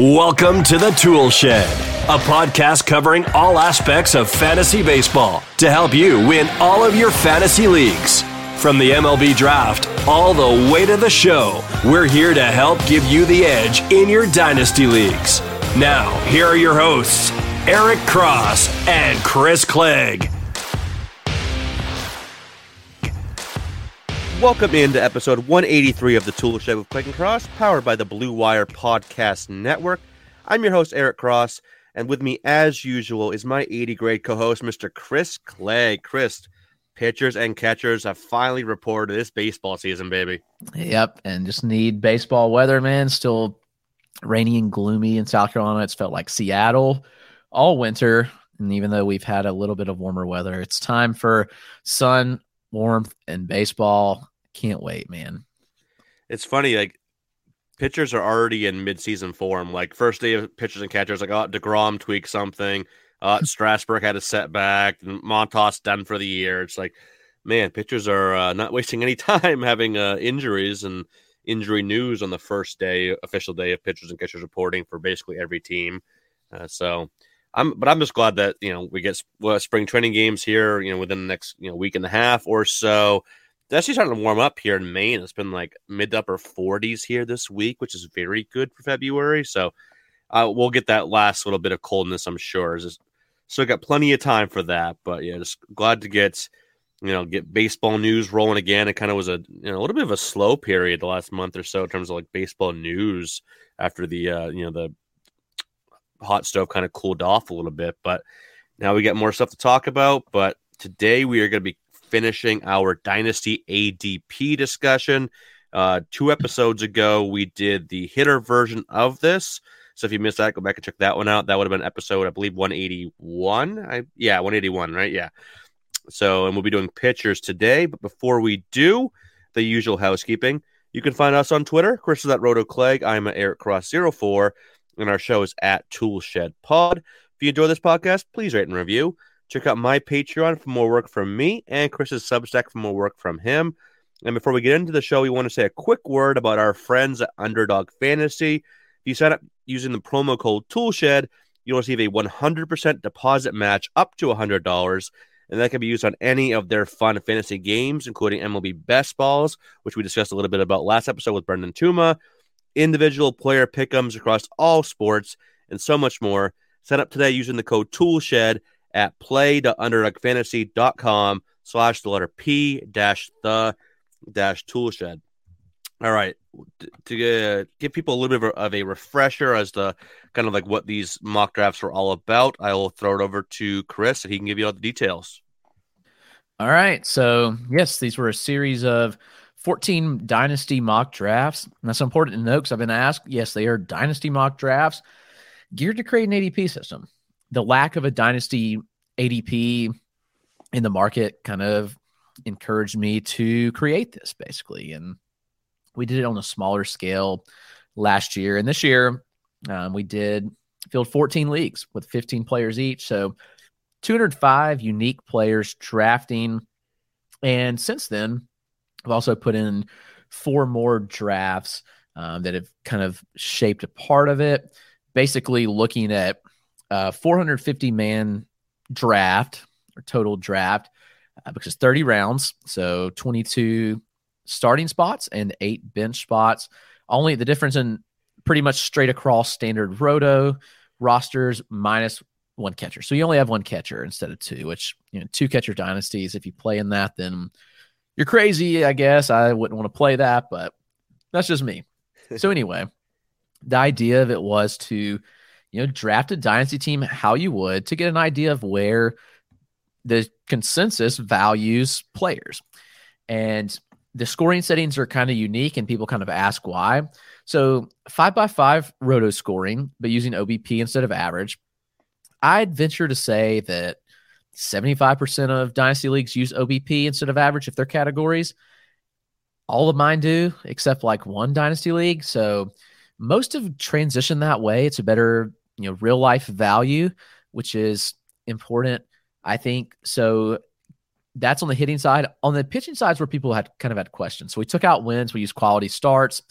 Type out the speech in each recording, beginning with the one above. Welcome to the Tool Shed, a podcast covering all aspects of fantasy baseball to help you win all of your fantasy leagues. From the MLB draft all the way to the show, we're here to help give you the edge in your dynasty leagues. Now, here are your hosts, Eric Cross and Chris Clegg. Welcome into episode 183 of the Tool Shed with Clegg and Cross, powered by the Blue Wire Podcast Network. I'm your host, Eric Cross, and with me, as usual, is my 80-grade co-host, Mr. Chris Clegg. Chris, pitchers and catchers have finally reported this baseball season, baby. Yep, and just need baseball weather, man. Still rainy and gloomy in South Carolina. It's felt like Seattle all winter, and even though we've had a little bit of warmer weather, it's time for sun, warmth, and baseball. Can't wait, man. It's funny, like, pitchers are already in midseason form. Like, first day of pitchers and catchers, like, DeGrom tweaked something. Strasburg had a setback. And Montas done for the year. It's like, man, pitchers are not wasting any time having injuries and injury news on the first day, official day of pitchers and catchers reporting for basically every team. I'm just glad that, you know, we get spring training games here, you know, within the next, you know, week and a half or so. It's actually starting to warm up here in Maine. It's been like mid to upper 40s here this week, which is very good for February. So we'll get that last little bit of coldness, I'm sure. So got plenty of time for that. But yeah, just glad to get baseball news rolling again. It kind of was a little bit of a slow period the last month or so in terms of like baseball news after the hot stove kind of cooled off a little bit, but now we got more stuff to talk about. But today we are going to be finishing our Dynasty ADP discussion. Two episodes ago, we did the hitter version of this. So if you missed that, go back and check that one out. That would have been episode, I believe, 181. 181, right? Yeah. So, and we'll be doing pitchers today. But before we do, the usual housekeeping. You can find us on Twitter. Chris is at RotoClegg. I'm at EricCross04. And our show is at Tool Shed Pod. If you enjoy this podcast, please rate and review. Check out my Patreon for more work from me and Chris's Substack for more work from him. And before we get into the show, we want to say a quick word about our friends at Underdog Fantasy. If you sign up using the promo code ToolShed, you'll receive a 100% deposit match up to $100. And that can be used on any of their fun fantasy games, including MLB Best Balls, which we discussed a little bit about last episode with Brendan Tuma, individual player pick'ems across all sports, and so much more. Sign up today using the code ToolShed at play.underdogfantasy.com/P-the-toolshed. All right. To give people a little bit of a refresher as to kind of like what these mock drafts were all about, I will throw it over to Chris and he can give you all the details. All right. So, yes, these were a series of 14 dynasty mock drafts. And that's important to note because I've been asked. Yes, they are dynasty mock drafts geared to create an ADP system. The lack of a dynasty ADP in the market kind of encouraged me to create this, basically. And we did it on a smaller scale last year. And this year, we did field 14 leagues with 15 players each. So 205 unique players drafting. And since then, I've also put in four more drafts that have kind of shaped a part of it. Basically looking at 450-man draft or total draft, because 30 rounds, so 22 starting spots and 8 bench spots. Only the difference in pretty much straight across standard roto rosters minus one catcher. So you only have one catcher instead of two, which, you know, two catcher dynasties, if you play in that, then you're crazy, I guess. I wouldn't want to play that, but that's just me. So anyway, the idea of it was to, draft a dynasty team how you would to get an idea of where the consensus values players. And the scoring settings are kind of unique and people kind of ask why. So 5x5 roto scoring, but using OBP instead of average. I'd venture to say that 75% of dynasty leagues use OBP instead of average if they're categories. All of mine do, except like one dynasty league. So most have transitioned that way. It's a better, real life value, which is important, I think. So that's on the hitting side. On the pitching side is where people had questions. So we took out wins. We used quality starts.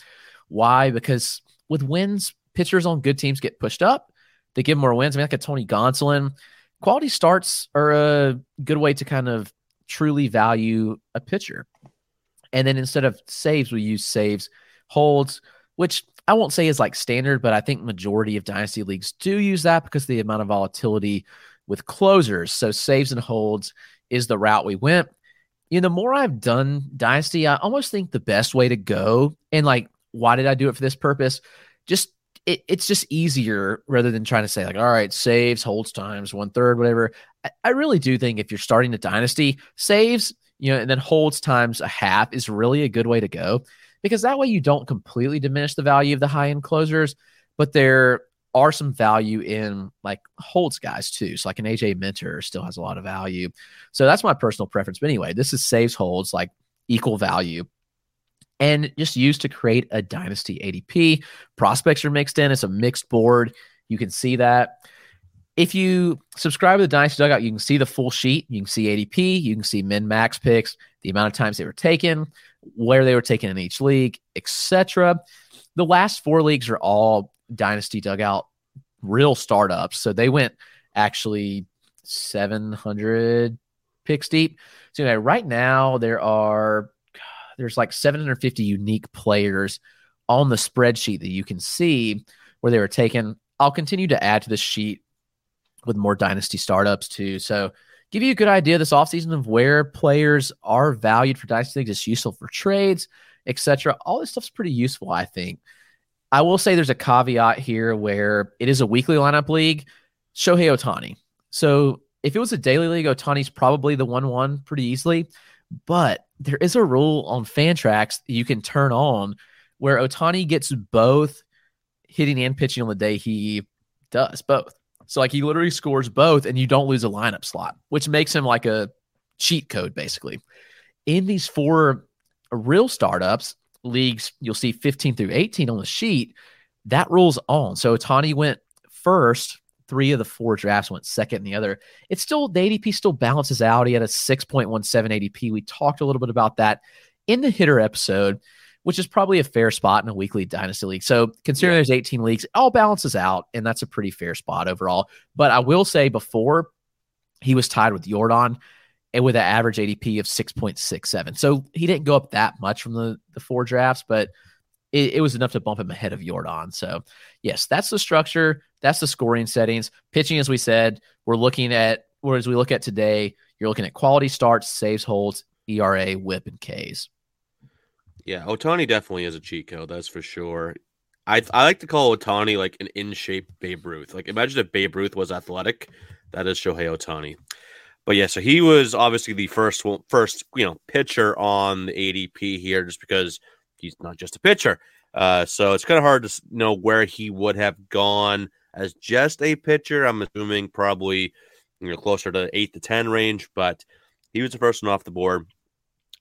Why? Because with wins, pitchers on good teams get pushed up. They give more wins. I mean, like a Tony Gonsolin. Quality starts are a good way to kind of truly value a pitcher. And then instead of saves, we use saves, holds, which I won't say is like standard, but I think majority of dynasty leagues do use that because of the amount of volatility with closers. So saves and holds is the route we went. You know, the more I've done dynasty, I almost think the best way to go, and like, why did I do it for this purpose? Just it's just easier rather than trying to say like, all right, saves, holds times 1/3, whatever. I really do think if you're starting a dynasty, saves, you know, and then holds times 1/2 is really a good way to go, because that way you don't completely diminish the value of the high-end closers, but there are some value in like holds guys too. So like an AJ Minter still has a lot of value. So that's my personal preference. But anyway, this is saves, holds, like equal value, and just used to create a dynasty ADP. Prospects are mixed in. It's a mixed board. You can see that. If you subscribe to the Dynasty Dugout, you can see the full sheet. You can see ADP. You can see min-max picks, the amount of times they were taken, where they were taken in each league, etc. The last 4 leagues are all Dynasty Dugout real startups. So they went actually 700 picks deep. So anyway, right now there's like 750 unique players on the spreadsheet that you can see where they were taken. I'll continue to add to the sheet with more dynasty startups too. So give you a good idea this offseason of where players are valued for dynasty leagues. It's useful for trades, etc. All this stuff's pretty useful, I think. I will say there's a caveat here where it is a weekly lineup league. Shohei Ohtani. So if it was a daily league, Ohtani's probably the 1-1 pretty easily. But there is a rule on Fantrax you can turn on where Ohtani gets both hitting and pitching on the day he does both. So like he literally scores both and you don't lose a lineup slot, which makes him like a cheat code basically. In these 4 real startups leagues, you'll see 15 through 18 on the sheet. That rule's on. So Ohtani went first. 3 of the 4 drafts went second in the other. It's still, the ADP still balances out. He had a 6.17 ADP. We talked a little bit about that in the hitter episode, which is probably a fair spot in a weekly dynasty league. So considering there's 18 leagues, it all balances out, and that's a pretty fair spot overall. But I will say before, he was tied with Jordan and with an average ADP of 6.67. So he didn't go up that much from the 4 drafts, but it was enough to bump him ahead of Jordan. So yes, that's the structure. That's the scoring settings. Pitching, as we said, as we look at today, you're looking at quality starts, saves, holds, ERA, whip, and Ks. Yeah, Ohtani definitely is a cheat code. That's for sure. I like to call Ohtani like an in-shape Babe Ruth. Like imagine if Babe Ruth was athletic. That is Shohei Ohtani. But yeah, so he was obviously the first pitcher on the ADP here just because he's not just a pitcher. So it's kind of hard to know where he would have gone as just a pitcher. I'm assuming probably closer to 8 to 10 range, but he was the first one off the board.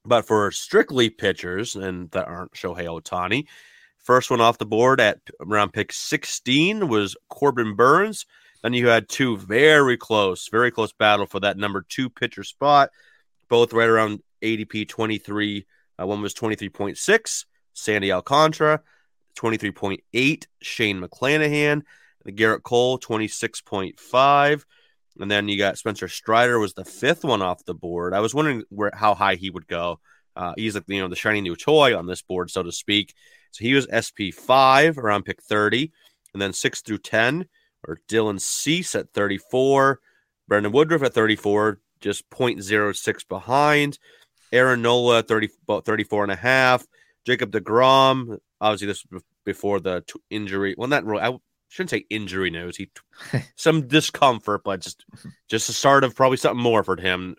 But for strictly pitchers, and that aren't Shohei Ohtani, first one off the board at around pick 16 was Corbin Burnes. Then you had 2 very close battle for that number 2 pitcher spot, both right around ADP 23. One was 23.6, Sandy Alcantara, 23.8, Shane McClanahan, Garrett Cole, 26.5. And then you got Spencer Strider was the 5th one off the board. I was wondering how high he would go. He's like, the shiny new toy on this board, so to speak. So he was SP5 around pick 30. And then 6 through 10 or Dylan Cease at 34. Brandon Woodruff at 34, just 0.06 behind. Aaron Nola, 34.5. Jacob deGrom, obviously this was before the injury. Well, not really. I shouldn't say injury news. He some discomfort, but just the start of probably something more for him.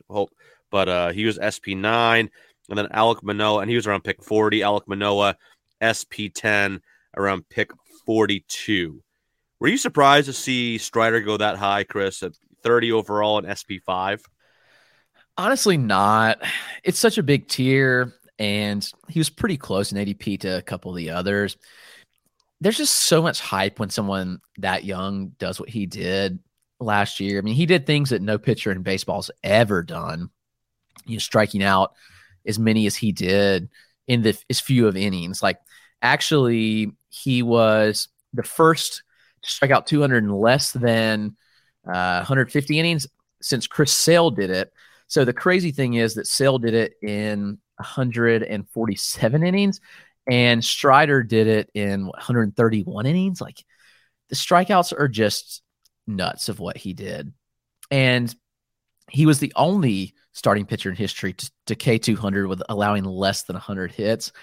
But he was SP9, and then Alek Manoah, and he was around pick 40. Alek Manoah, SP10, around pick 42. Were you surprised to see Strider go that high, Chris, at 30 overall and SP5? Honestly, not. It's such a big tier, and he was pretty close in ADP to a couple of the others. There's just so much hype when someone that young does what he did last year. I mean, he did things that no pitcher in baseball's ever done. Striking out as many as he did in as few of innings. Like, actually, he was the first to strike out 200 in less than 150 innings since Chris Sale did it. So the crazy thing is that Sale did it in 147 innings, and Strider did it in 131 innings. Like, the strikeouts are just nuts of what he did. And he was the only starting pitcher in history to K200 with allowing less than 100 hits.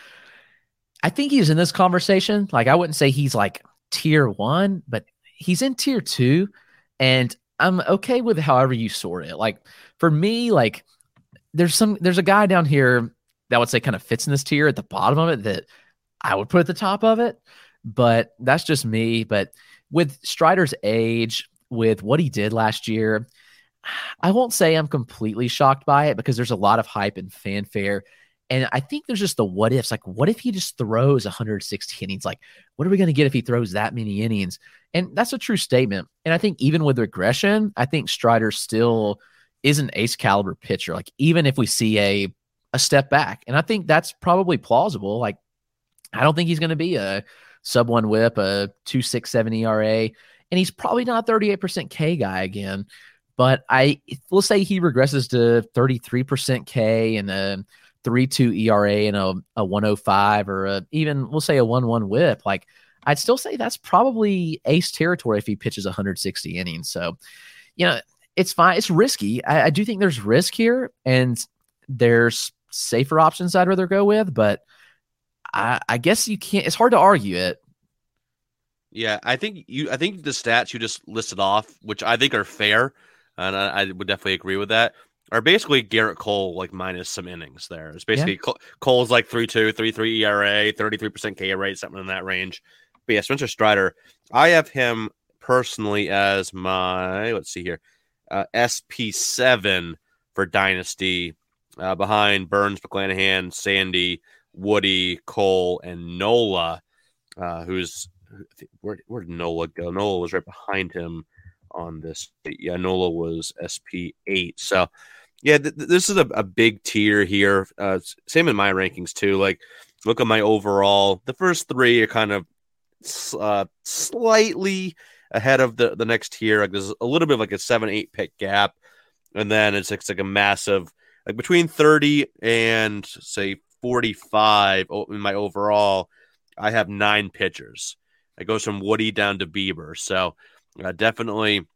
I think he's in this conversation. Like, I wouldn't say he's like tier one, but he's in tier two. And I'm okay with however you sort it. Like, for me, like, there's a guy down here that I would say kind of fits in this tier at the bottom of it that I would put at the top of it, but that's just me. But with Strider's age, with what he did last year, I won't say I'm completely shocked by it because there's a lot of hype and fanfare. And I think there's just the what ifs. Like, what if he just throws 160 innings? Like, what are we going to get if he throws that many innings? And that's a true statement. And I think even with regression, I think Strider still is an ace caliber pitcher. Like, even if we see a step back, and I think that's probably plausible. Like, I don't think he's going to be a sub one whip, a 2.67 ERA, and he's probably not a 38% K guy again. But we'll say he regresses to 33% K and a 3.2 ERA and a 105, or even we'll say a 1.1 whip. Like, I'd still say that's probably ace territory if he pitches 160 innings. So, you know, it's fine. It's risky. I do think there's risk here, and there's safer options I'd rather go with, but I guess you can't, it's hard to argue it. Yeah. I think the stats you just listed off, which I think are fair, and I would definitely agree with that, are basically Garrett Cole, like, minus some innings there. It's basically, yeah. Cole's like 3.2, 3.3 ERA, 33% K rate, something in that range. But yeah, Spencer Strider, I have him personally as my, let's see here, SP7 for Dynasty, behind Burnes, McClanahan, Sandy, Woody, Cole, and Nola, where did Nola go? Nola was right behind him on this. Yeah, Nola was SP8. So, yeah, this is a big tier here. Same in my rankings, too. Like, look at my overall. The first three are kind of slightly ahead of the next tier. Like, there's a little bit of like a 7-8 pick gap. And then it's like a massive, like, between 30 and, say, 45 in my overall, I have 9 pitchers. It goes from Woody down to Bieber. So, definitely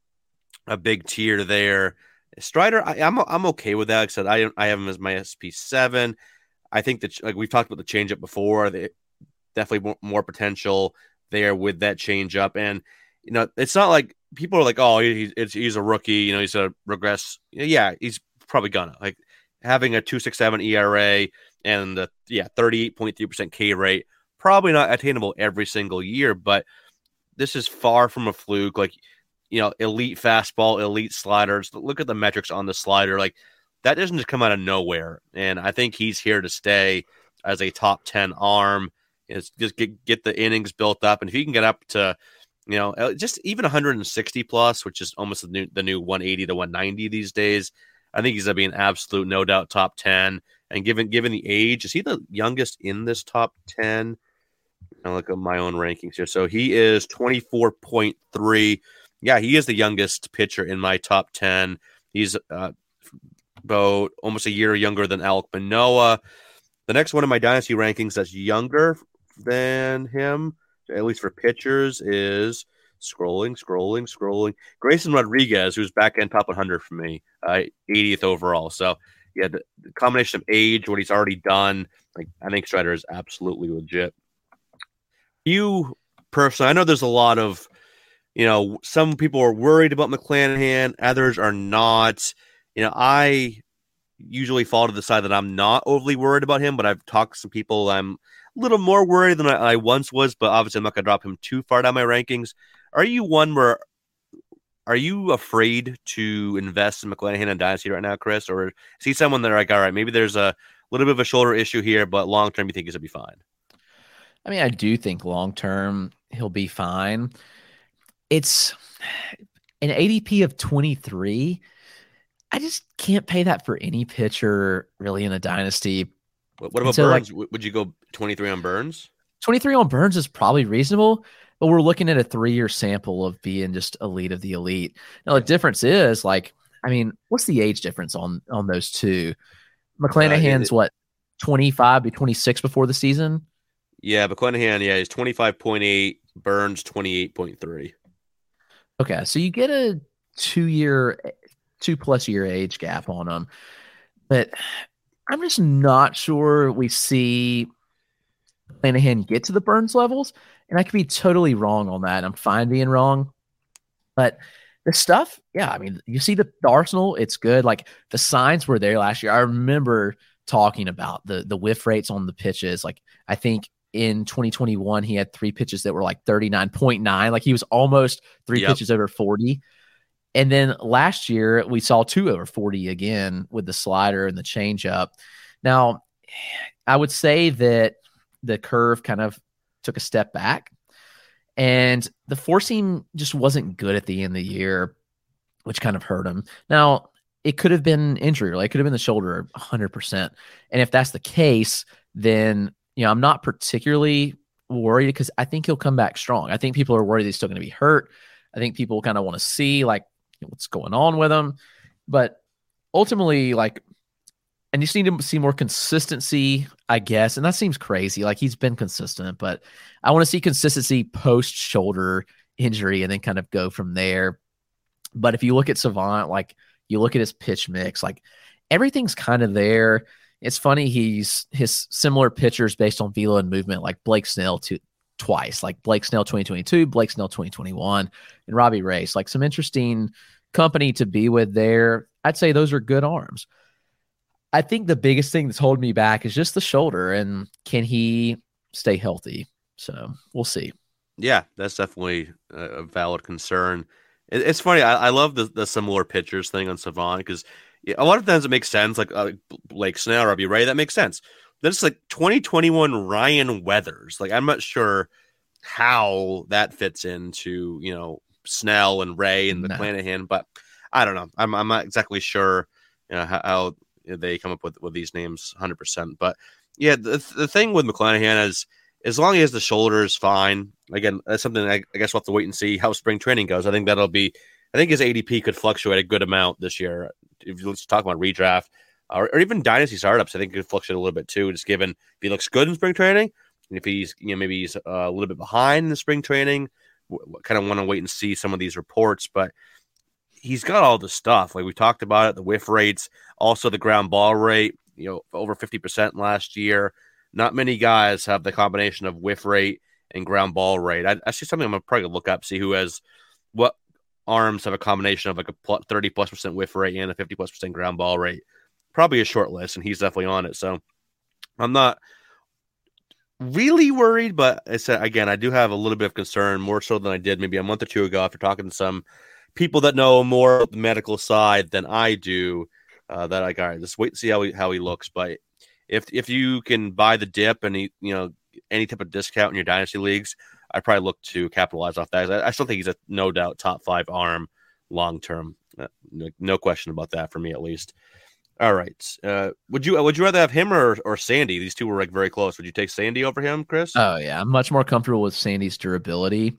a big tier there. Strider, I'm okay with that. Like I said, I have him as my SP7. I think that, like, we've talked about the changeup before. They definitely more potential there with that changeup. And, you know, it's not like people are like, oh, he's a rookie. You know, he's a regress. Yeah, he's probably gonna, like, having a 2.67 ERA and 38.3% K rate. Probably not attainable every single year, but this is far from a fluke. Like, you know, elite fastball, elite sliders. Look at the metrics on the slider. Like, that doesn't just come out of nowhere. And I think he's here to stay as a top 10 arm. It's just get the innings built up, and if he can get up to, you know, just even 160 plus, which is almost the new 180 to 190 these days, I think he's going to be an absolute, no doubt, top 10. And given the age, is he the youngest in this top 10? I look at my own rankings here. So he is 24.3. Yeah, he is the youngest pitcher in my top 10. He's about almost a year younger than Alec Manoah. The next one in my dynasty rankings that's younger than him, at least for pitchers, is scrolling, Grayson Rodriguez, who's back in top 100 for me, 80th overall. So, yeah, the combination of age, what he's already done, like, I think Strider is absolutely legit. You personally, I know there's a lot of, you know, some people are worried about McClanahan, others are not. You know, I usually fall to the side that I'm not overly worried about him, but I've talked to some people. I'm a little more worried than I once was, but obviously I'm not going to drop him too far down my rankings. Are you afraid to invest in McClanahan and Dynasty right now, Chris? Or is he someone that, like, all right, maybe there's a little bit of a shoulder issue here, but long-term you think he's going to be fine? I mean, I do think long-term he'll be fine. It's an ADP of 23. I just can't pay that for any pitcher really in a Dynasty. What about Burnes? Like, would you go 23 on Burnes? 23 on Burnes is probably reasonable. But we're looking at a 3-year sample of being just elite of the elite. Now, the difference is, like, I mean, what's the age difference on those two? McClanahan's what, 25 to 26 before the season? Yeah, McClanahan, yeah, he's 25.8, Burnes 28.3. Okay, so you get a 2-plus year age gap on them. But I'm just not sure we see McClanahan get to the Burnes levels. And I could be totally wrong on that. I'm fine being wrong. But the stuff, yeah, I mean, you see the arsenal, it's good. Like, the signs were there last year. I remember talking about the whiff rates on the pitches. Like, I think in 2021, he had 3 pitches that were like 39.9. Like, he was almost 3 pitches over 40. And then last year, we saw 2 over 40 again with the slider and the changeup. Now, I would say that the curve kind of took a step back, and the four seam just wasn't good at the end of the year, which kind of hurt him. Now, it could have been injury, like it could have been the shoulder 100%. And if that's the case, then, you know, I'm not particularly worried because I think he'll come back strong. I think people are worried he's still going to be hurt. I think people kind of want to see, like, what's going on with him. But ultimately, like, and you just need to see more consistency, I guess. And that seems crazy. Like, he's been consistent, but I want to see consistency post-shoulder injury and then kind of go from there. But if you look at Savant, like, you look at his pitch mix, like, everything's kind of there. It's funny, his similar pitchers based on velo and movement, like Blake Snell twice, like Blake Snell 2022, Blake Snell 2021, and Robbie Ray. So, like, some interesting company to be with there. I'd say those are good arms. I think the biggest thing that's holding me back is just the shoulder, and can he stay healthy? So we'll see. Yeah, that's definitely a valid concern. It's funny. I love the similar pitchers thing on Savant because a lot of times it makes sense. Like Blake Snell, Robbie Ray, that makes sense. Then it's like 2021 Ryan Weathers. Like, I'm not sure how that fits into, you know, Snell and Ray and McClanahan, but I don't know. I'm not exactly sure, you know, how they come up with these names 100%. But yeah, the thing with McClanahan is, as long as the shoulder is fine, again, that's something I guess we'll have to wait and see how spring training goes. I think that'll be, I think his ADP could fluctuate a good amount this year. If you talk about redraft or even dynasty startups, I think it could fluctuate a little bit too, just given if he looks good in spring training, and if he's, you know, maybe he's a little bit behind in the spring training, kind of want to wait and see some of these reports. But he's got all the stuff. Like, we talked about it, the whiff rates, also the ground ball rate, you know, over 50% last year. Not many guys have the combination of whiff rate and ground ball rate. That's just something I'm going to probably look up, see who has what arms have a combination of like a 30+% whiff rate and a 50+% ground ball rate. Probably a short list, and he's definitely on it. So I'm not really worried, but I said, again, I do have a little bit of concern, more so than I did maybe a month or two ago after talking to some people that know more about the medical side than I do, that like, all right, just wait and see how he looks. But if you can buy the dip and he, you know, any type of discount in your dynasty leagues, I'd probably look to capitalize off that. I still think he's a no doubt top 5 arm long term, no question about that for me at least. All right, would you rather have him or Sandy? These two were like very close. Would you take Sandy over him, Chris? Oh yeah, I'm much more comfortable with Sandy's durability.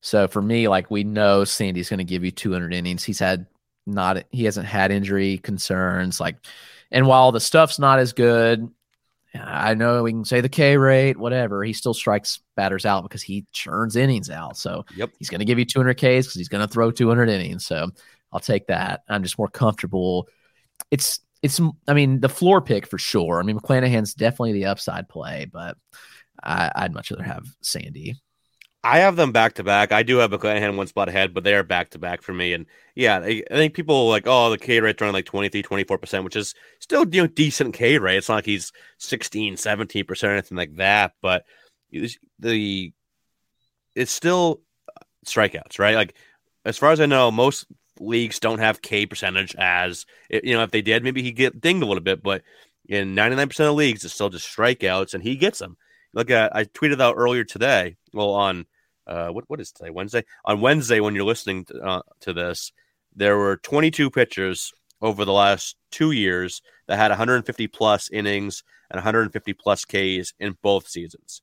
So for me, like, we know Sandy's going to give you 200 innings. He hasn't had injury concerns. Like, and while the stuff's not as good, I know we can say the K rate, whatever. He still strikes batters out because he churns innings out. So He's going to give you 200 Ks because he's going to throw 200 innings. So I'll take that. I'm just more comfortable. It's. I mean, the floor pick for sure. I mean, McClanahan's definitely the upside play, but I'd much rather have Sandy. I have them back-to-back. I do have McClanahan one spot ahead, but they are back-to-back for me. And, yeah, I think people are like, oh, the K rate's around like 23, 24%, which is still, you know, decent K rate. It's not like he's 16, 17% or anything like that. But it's still strikeouts, right? Like, as far as I know, most leagues don't have K percentage as, you know, if they did, maybe he'd get dinged a little bit. But in 99% of leagues, it's still just strikeouts, and he gets them. Look, I tweeted out earlier today, well, on what is today? Wednesday. On Wednesday, when you're listening to this, there were 22 pitchers over the last 2 years that had 150 plus innings and 150 plus Ks in both seasons.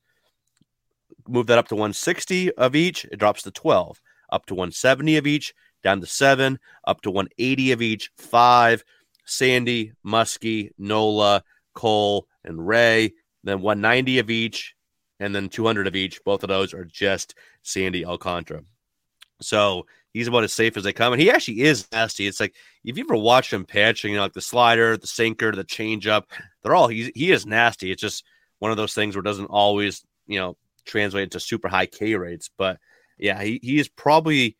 move that up to 160 of each, it drops to 12, up to 170 of each, down to 7, up to 180 of each, 5, Sandy, Muskie, Nola, Cole, and Ray, then 190 of each, and then 200 of each. Both of those are just Sandy Alcantara. So he's about as safe as they come. And he actually is nasty. It's like, if you ever watch him pitch, you know, like the slider, the sinker, the changeup, they're all, he is nasty. It's just one of those things where it doesn't always, you know, translate into super high K rates. But yeah, he is probably,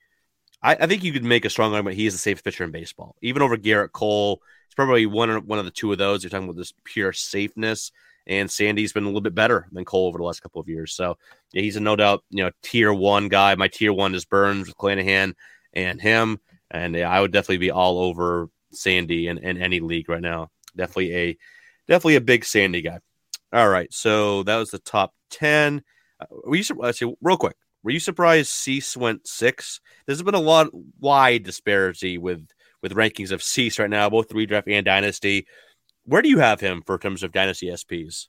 I think you could make a strong argument he is the safest pitcher in baseball, even over Garrett Cole. It's probably one of the two of those. You're talking about this pure safeness. And Sandy's been a little bit better than Cole over the last couple of years. So yeah, he's a no doubt, you know, tier one guy. My tier one is Burnes with McClanahan and him. And yeah, I would definitely be all over Sandy in any league right now. Definitely a big Sandy guy. All right. So that was the top 10. Were you surprised Cease went 6? There's been a lot wide disparity with rankings of Cease right now, both redraft and dynasty. Where do you have him for terms of dynasty SPs?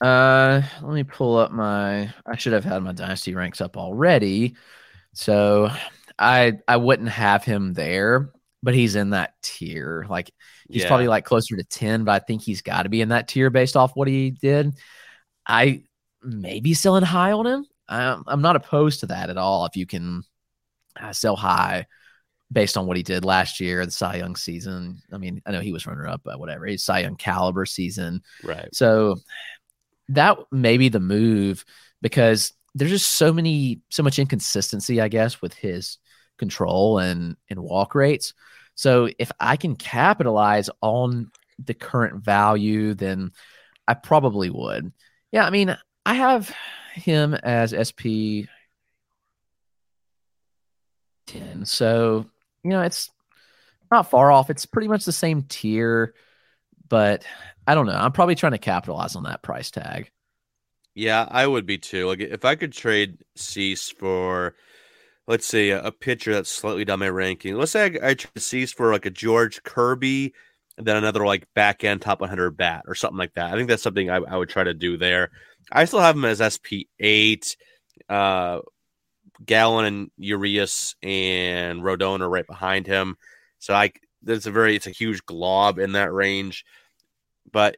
Let me pull up I should have had my dynasty ranks up already. So I wouldn't have him there, but he's in that tier. Like he's probably like closer to 10, but I think he's got to be in that tier based off what he did. I may be selling high on him. I'm not opposed to that at all. If you can sell high based on what he did last year, the Cy Young season. I mean, I know he was runner up, but whatever. He's Cy Young caliber season. Right. So that may be the move because there's just so much inconsistency, I guess, with his control and walk rates. So if I can capitalize on the current value, then I probably would. Yeah, I mean, I have him as SP 10. So, you know, it's not far off. It's pretty much the same tier, but I don't know. I'm probably trying to capitalize on that price tag. Yeah, I would be too. Like if I could trade Cease for, let's say, a pitcher that's slightly down my ranking. Let's say I trade Cease for like a George Kirby, and then another like back end top 100 bat or something like that. I think that's something I would try to do there. I still have him as SP8. Gallon and Urias and Rodon are right behind him. So it's a huge glob in that range. But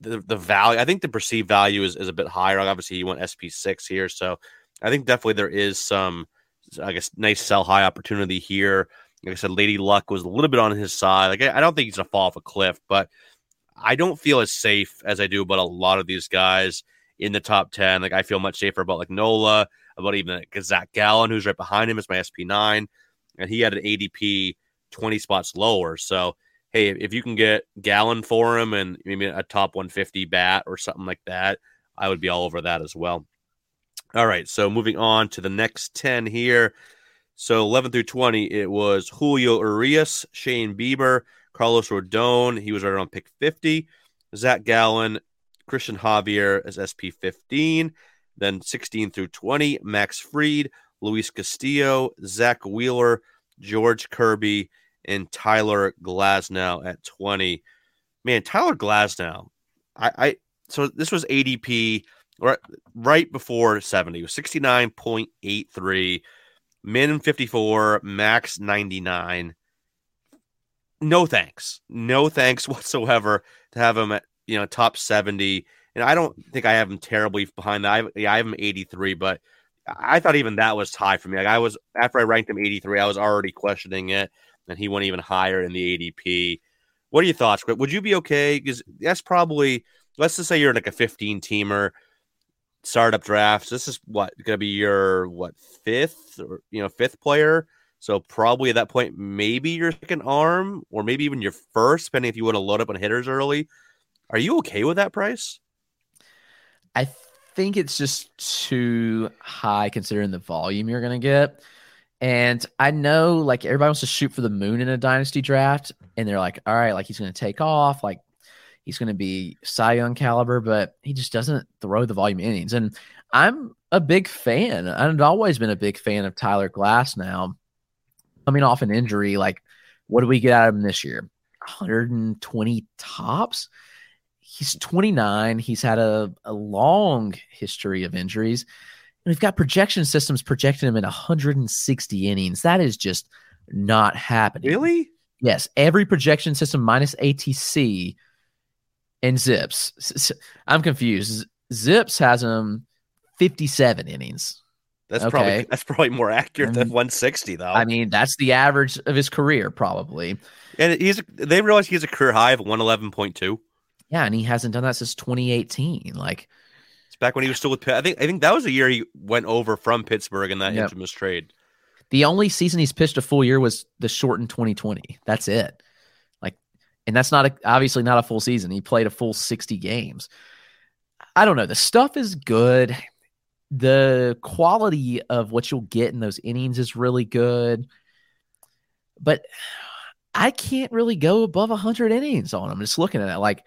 the value, I think the perceived value is a bit higher. Obviously, you want SP6 here. So I think definitely there is some, I guess, nice sell high opportunity here. Like I said, Lady Luck was a little bit on his side. Like I don't think he's going to fall off a cliff, but I don't feel as safe as I do about a lot of these guys in the top 10. Like I feel much safer about like Nola, about even like Zach Gallen, who's right behind him, is my SP9, and he had an ADP 20 spots lower. So, hey, if you can get Gallen for him and maybe a top 150 bat or something like that, I would be all over that as well. All right, so moving on to the next 10 here. So 11 through 20, it was Julio Urias, Shane Bieber, Carlos Rodon. He was right around pick 50. Zach Gallen, Christian Javier as SP15. Then 16 through 20, Max Fried, Luis Castillo, Zach Wheeler, George Kirby, and Tyler Glasnow at 20. Man, Tyler Glasnow. So this was ADP right before 70. It was 69.83, min 54, max 99. No thanks whatsoever to have him at, you know, top 70. And I don't think I have him terribly behind that. I have him 83, but I thought even that was high for me. Like after I ranked him 83, I was already questioning it, and he went even higher in the ADP. What are your thoughts? Would you be okay? Because that's probably, let's just say you're in like a 15-teamer startup draft. This is going to be your fifth player. So probably at that point, maybe your second arm, or maybe even your first, depending if you want to load up on hitters early. Are you okay with that price? I think it's just too high considering the volume you're going to get. And I know like everybody wants to shoot for the moon in a dynasty draft. And they're like, all right, like he's going to take off. Like he's going to be Cy Young caliber, but he just doesn't throw the volume innings. And I'm a big fan. I've always been a big fan of Tyler Glasnow. Coming off an injury, like what do we get out of him this year? 120 tops? He's 29. He's had a long history of injuries. We've got projection systems projecting him in 160 innings. That is just not happening. Really? Yes. Every projection system minus ATC and Zips. I'm confused. Zips has him 57 innings. That's okay. That's probably more accurate than 160, though. I mean, that's the average of his career, probably. And they realize he has a career high of 111.2. Yeah, and he hasn't done that since 2018. Like, it's back when he was still with Pitt. I think that was the year he went over from Pittsburgh in that infamous trade. The only season he's pitched a full year was the shortened 2020. That's it. Like, and that's obviously not a full season. He played a full 60 games. I don't know. The stuff is good. The quality of what you'll get in those innings is really good, but I can't really go above 100 innings on him. Just looking at it, like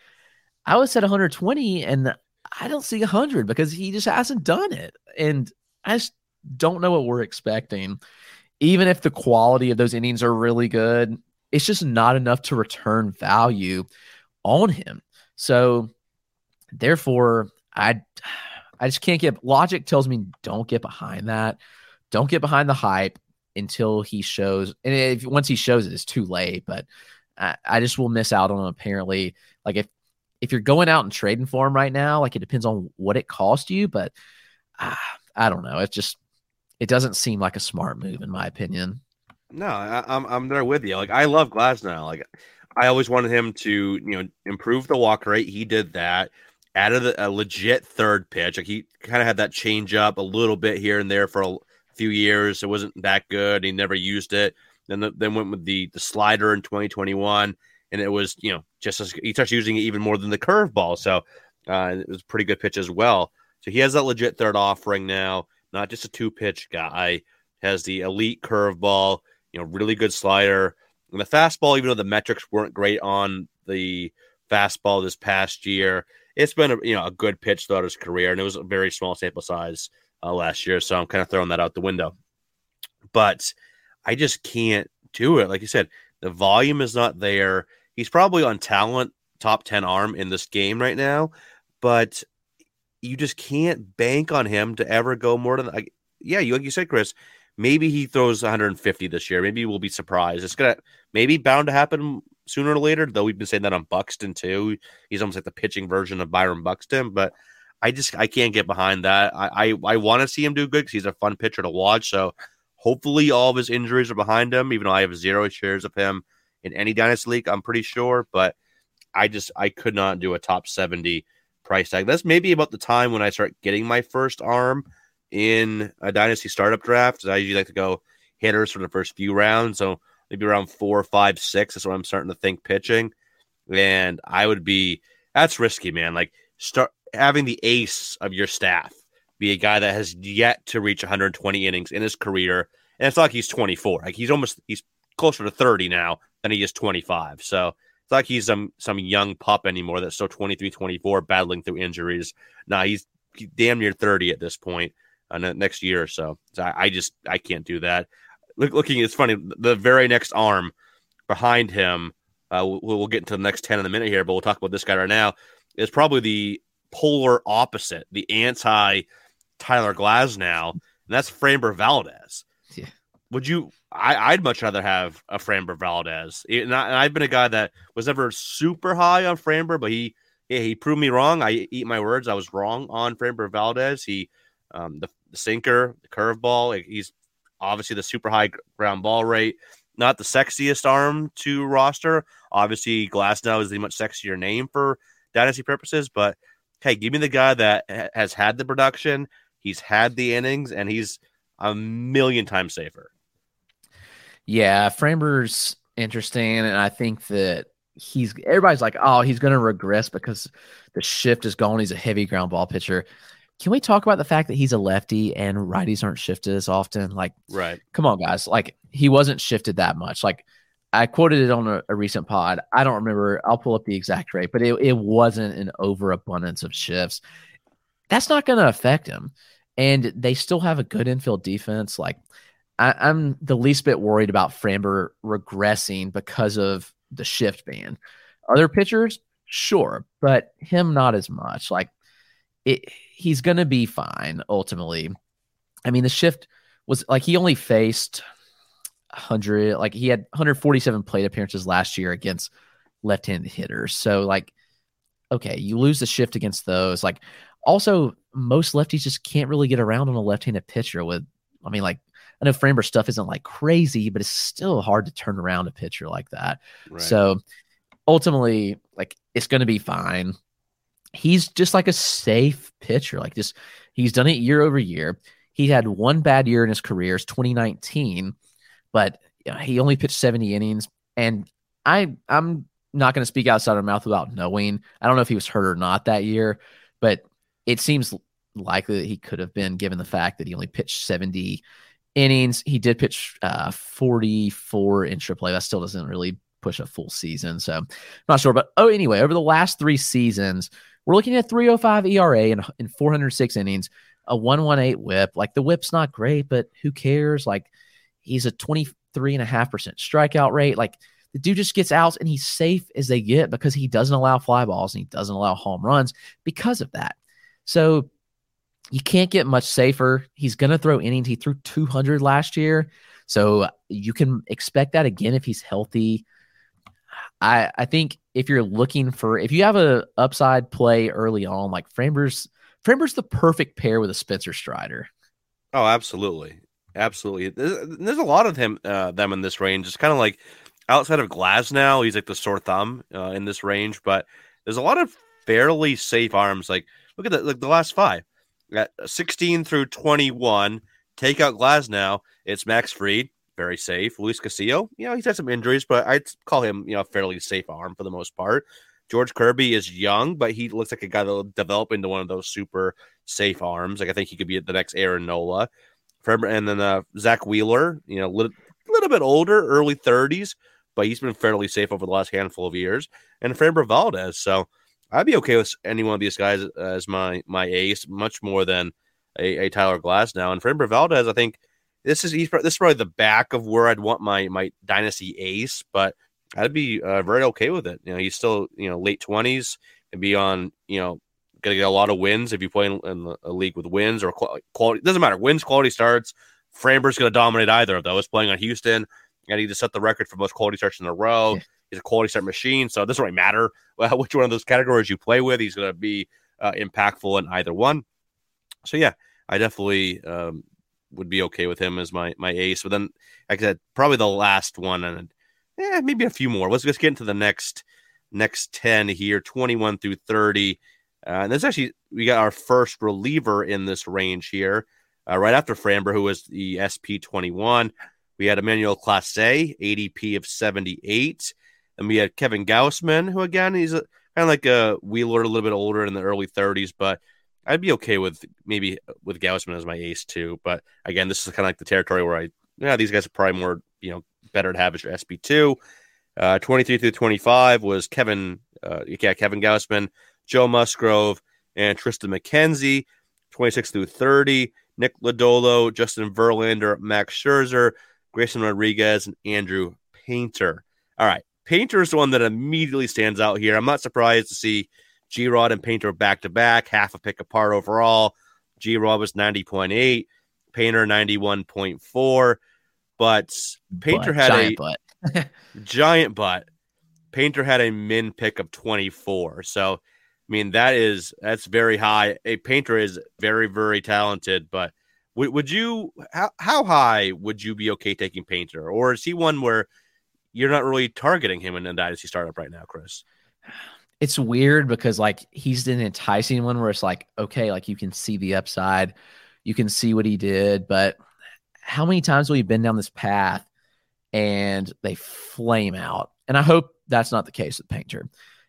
I was at 120, and I don't see 100 because he just hasn't done it, and I just don't know what we're expecting. Even if the quality of those innings are really good, it's just not enough to return value on him. So, therefore, I just can't get. Logic tells me don't get behind that. Don't get behind the hype until he shows. And once he shows it, it's too late. But I just will miss out on him, apparently. Like, if you're going out and trading for him right now, like, it depends on what it cost you. But I don't know. It doesn't seem like a smart move, in my opinion. No, I'm there with you. Like, I love Glasnow. Like, I always wanted him to, improve the walk rate. He did that. Added a legit third pitch. Like, he kind of had that change up a little bit here and there for a few years. It wasn't that good. He never used it. Then went with the slider in 2021, and it was just as he starts using it even more than the curveball. So it was a pretty good pitch as well. So he has that legit third offering now. Not just a two pitch guy. Has the elite curveball. Really good slider and the fastball. Even though the metrics weren't great on the fastball this past year, it's been a good pitch throughout his career, and it was a very small sample size last year, so I'm kind of throwing that out the window. But I just can't do it. Like you said, the volume is not there. He's probably on talent, top 10 arm in this game right now, but you just can't bank on him to ever go more than like you said, Chris, maybe he throws 150 this year. Maybe we'll be surprised. It's going to maybe bound to happen sooner or later, though we've been saying that on Buxton too. He's almost like the pitching version of Byron Buxton, but I can't get behind that. I want to see him do good because he's a fun pitcher to watch. So hopefully all of his injuries are behind him, even though I have 0 shares of him in any Dynasty League, I'm pretty sure. But I could not do a top 70 price tag. That's maybe about the time when I start getting my first arm in a Dynasty startup draft. I usually like to go hitters for the first few rounds. So maybe around 4, 5, 6 is what I'm starting to think pitching. And that's risky, man. Like, start having the ace of your staff be a guy that has yet to reach 120 innings in his career. And it's not like he's 24. Like, he's closer to 30 now than he is 25. So it's like he's some young pup anymore that's still 23, 24, battling through injuries. Nah, he's damn near 30 at this point next year or so. So I can't do that. Looking, it's funny. The very next arm behind him, we'll get into the next 10 in a minute here, but we'll talk about this guy right now, is probably the polar opposite, the anti-Tyler Glasnow, and that's Framber Valdez. Yeah. I'd much rather have a Framber Valdez. And I've been a guy that was never super high on Framber, but he proved me wrong. I eat my words. I was wrong on Framber Valdez. He, the sinker, the curveball, he's obviously the super high ground ball rate, not the sexiest arm to roster. Obviously, Glasnow is the much sexier name for dynasty purposes, but hey, give me the guy that has had the production, he's had the innings, and he's a million times safer. Yeah, Framber's interesting, and I think that everybody's like, oh, he's going to regress because the shift is gone. He's a heavy ground ball pitcher. Can we talk about the fact that he's a lefty and righties aren't shifted as often? Like, right. Come on, guys. Like, he wasn't shifted that much. Like, I quoted it on a recent pod. I don't remember. I'll pull up the exact rate, but it wasn't an overabundance of shifts. That's not going to affect him. And they still have a good infield defense. Like, I'm the least bit worried about Framber regressing because of the shift ban. Other pitchers, sure, but him not as much. Like, he's going to be fine ultimately. I mean, the shift was like he only faced 100, like he had 147 plate appearances last year against left-handed hitters. So like, okay, you lose the shift against those. Like also most lefties just can't really get around on a left-handed pitcher with, I mean, like, I know Framber's stuff isn't like crazy, but it's still hard to turn around a pitcher like that. Right. So ultimately, like, it's going to be fine. He's just like a safe pitcher. Like, just he's done it year over year. He had one bad year in his career, it's 2019, but you know, he only pitched 70 innings. And I'm not going to speak outside of my mouth without knowing. I don't know if he was hurt or not that year, but it seems likely that he could have been, given the fact that he only pitched 70 innings. He did pitch 44 in AAA. That still doesn't really push a full season, so I'm not sure. But anyway, over the last three seasons, we're looking at 3.05 ERA and 406 innings, a 1.18 WHIP. Like, the WHIP's not great, but who cares? Like, he's a 23.5% strikeout rate. Like, the dude just gets outs, and he's safe as they get because he doesn't allow fly balls and he doesn't allow home runs because of that. So you can't get much safer. He's going to throw innings. He threw 200 last year, so you can expect that again if he's healthy. I think if you're looking for, if you have a upside play early on, like Framber's the perfect pair with a Spencer Strider. Oh, absolutely. Absolutely. There's a lot of them in this range. It's kind of like outside of Glasnow, he's like the sore thumb in this range, but there's a lot of fairly safe arms. Like, look at the last five. At 16 through 21, take out Glasnow, it's Max Fried, very safe. Luis Castillo, you know, he's had some injuries, but I'd call him, you know, a fairly safe arm for the most part. George Kirby is young, but he looks like a guy that will develop into one of those super safe arms. Like, I think he could be the next Aaron Nola. And then Zach Wheeler, you know, a little bit older, early 30s, but he's been fairly safe over the last handful of years. And Framber Valdez, so I'd be okay with any one of these guys as my ace, much more than a Tyler Glasnow. And Framber Valdez, I think this is probably the back of where I'd want my dynasty ace, but I'd be very okay with it. You know, he's still, you know, late 20s and be on, you know, going to get a lot of wins if you play in a league with wins or quality. Doesn't matter. Wins, quality starts. Framber's going to dominate either of those. Playing on Houston, I need to set the record for most quality starts in a row. Yeah. He's a quality start machine, so it doesn't really matter which one of those categories you play with. He's going to be impactful in either one. So, yeah, I definitely would be okay with him as my ace. But then, like I said, probably the last one, and maybe a few more. Let's just get into the next 10 here, 21 through 30. And there's actually, we got our first reliever in this range here, right after Framber, who was the SP21. We had Emmanuel Clase, ADP of 78. And we had Kevin Gausman, who, again, he's kind of like a Wheeler, a little bit older, in the early 30s. But I'd be okay with Gausman as my ace, too. But, again, this is kind of like the territory where these guys are probably more, you know, better to have as your SP2. 23 through 25 was Kevin Gausman, Joe Musgrove, and Tristan McKenzie. 26 through 30, Nick Lodolo, Justin Verlander, Max Scherzer, Grayson Rodriguez, and Andrew Painter. All right. Painter is the one that immediately stands out here. I'm not surprised to see G-Rod and Painter back-to-back, half a pick apart overall. G-Rod was 90.8, Painter 91.4, but Painter giant butt. Painter had a min pick of 24. So, I mean, that's very high. A Painter is very, very talented, but would you, how high would you be okay taking Painter? Or is he one where you're not really targeting him in a dynasty startup right now, Chris? It's weird because, like, he's an enticing one where it's like, okay, like, you can see the upside, you can see what he did, but how many times will you been down this path and they flame out? And I hope that's not the case with Painter.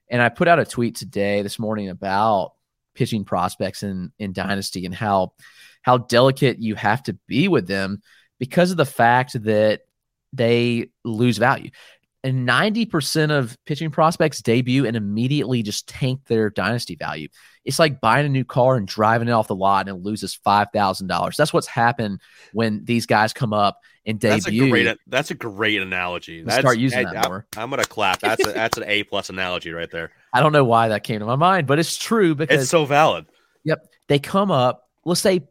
And I put out a tweet this morning about pitching prospects in dynasty and how delicate you have to be with them because of the fact that they lose value. And 90% of pitching prospects debut and immediately just tank their dynasty value. It's like buying a new car and driving it off the lot and it loses $5,000. That's what's happened when these guys come up and debut. That's a great analogy. Start using that more. I'm going to clap. That's an A+ analogy right there. I don't know why that came to my mind, but it's true because it's so valid. Yep. They come up, let's say,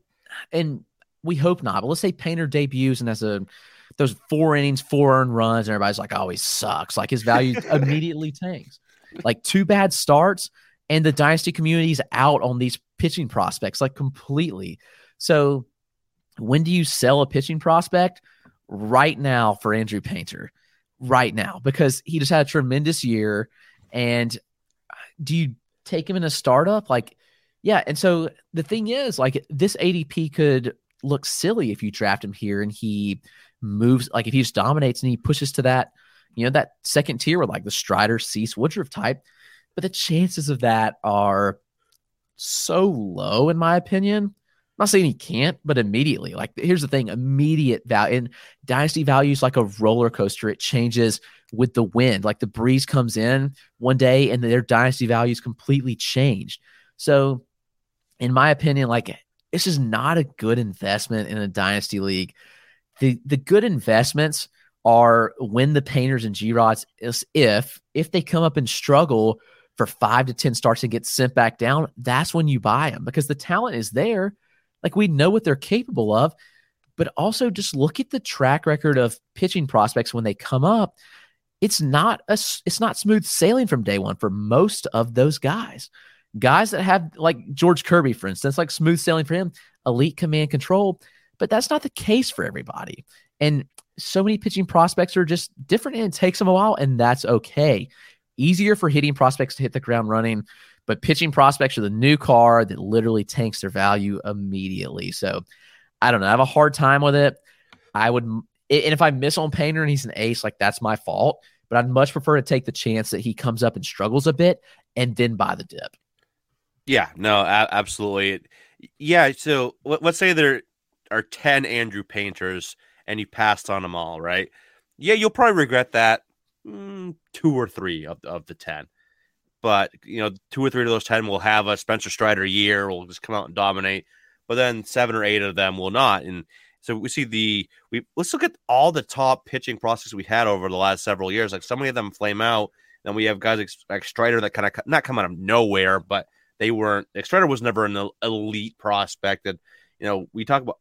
and We hope not. But let's say Painter debuts and that's those 4 innings, 4 earned runs, and everybody's like, oh, he sucks. Like, his value immediately tanks. Like, 2 bad starts, and the dynasty community's out on these pitching prospects, like, completely. So when do you sell a pitching prospect? Right now for Andrew Painter. Right now, because he just had a tremendous year. And do you take him in a startup? Like, yeah. And so the thing is, like, this ADP could look silly if you draft him here and he moves, like, if he just dominates and he pushes to that, you know, that second tier with like the Strider, Cease, Woodruff type. But the chances of that are so low, in my opinion. I'm not saying he can't, but immediately, like, here's the thing, immediate value and dynasty value is like a roller coaster. It changes with the wind. Like, the breeze comes in one day and their dynasty value is completely changed. So in my opinion, like, this is not a good investment in a dynasty league. The good investments are when the Painters and G-Rods, if they come up and struggle for 5 to 10 starts and get sent back down, that's when you buy them, because the talent is there. Like, we know what they're capable of, but also just look at the track record of pitching prospects when they come up. It's not smooth sailing from day one for most of those guys. Guys that have, like George Kirby, for instance, like, smooth sailing for him, elite command control, but that's not the case for everybody. And so many pitching prospects are just different, and it takes them a while, and that's okay. Easier for hitting prospects to hit the ground running, but pitching prospects are the new car that literally tanks their value immediately. So I don't know. I have a hard time with it. And if I miss on Painter and he's an ace, like, that's my fault, but I'd much prefer to take the chance that he comes up and struggles a bit and then buy the dip. Yeah, no, absolutely. Yeah, so let's say there are 10 Andrew Painters and you passed on them all, right? Yeah, you'll probably regret that 2 or 3 of the 10. But, you know, 2 or 3 of those 10 will have a Spencer Strider year, will just come out and dominate. But then 7 or 8 of them will not. And so we see let's look at all the top pitching prospects we had over the last several years. Like, so many of them flame out. Then we have guys like Strider that kind of not come out of nowhere, but they weren't. Strider was never an elite prospect. And, you know, we talk about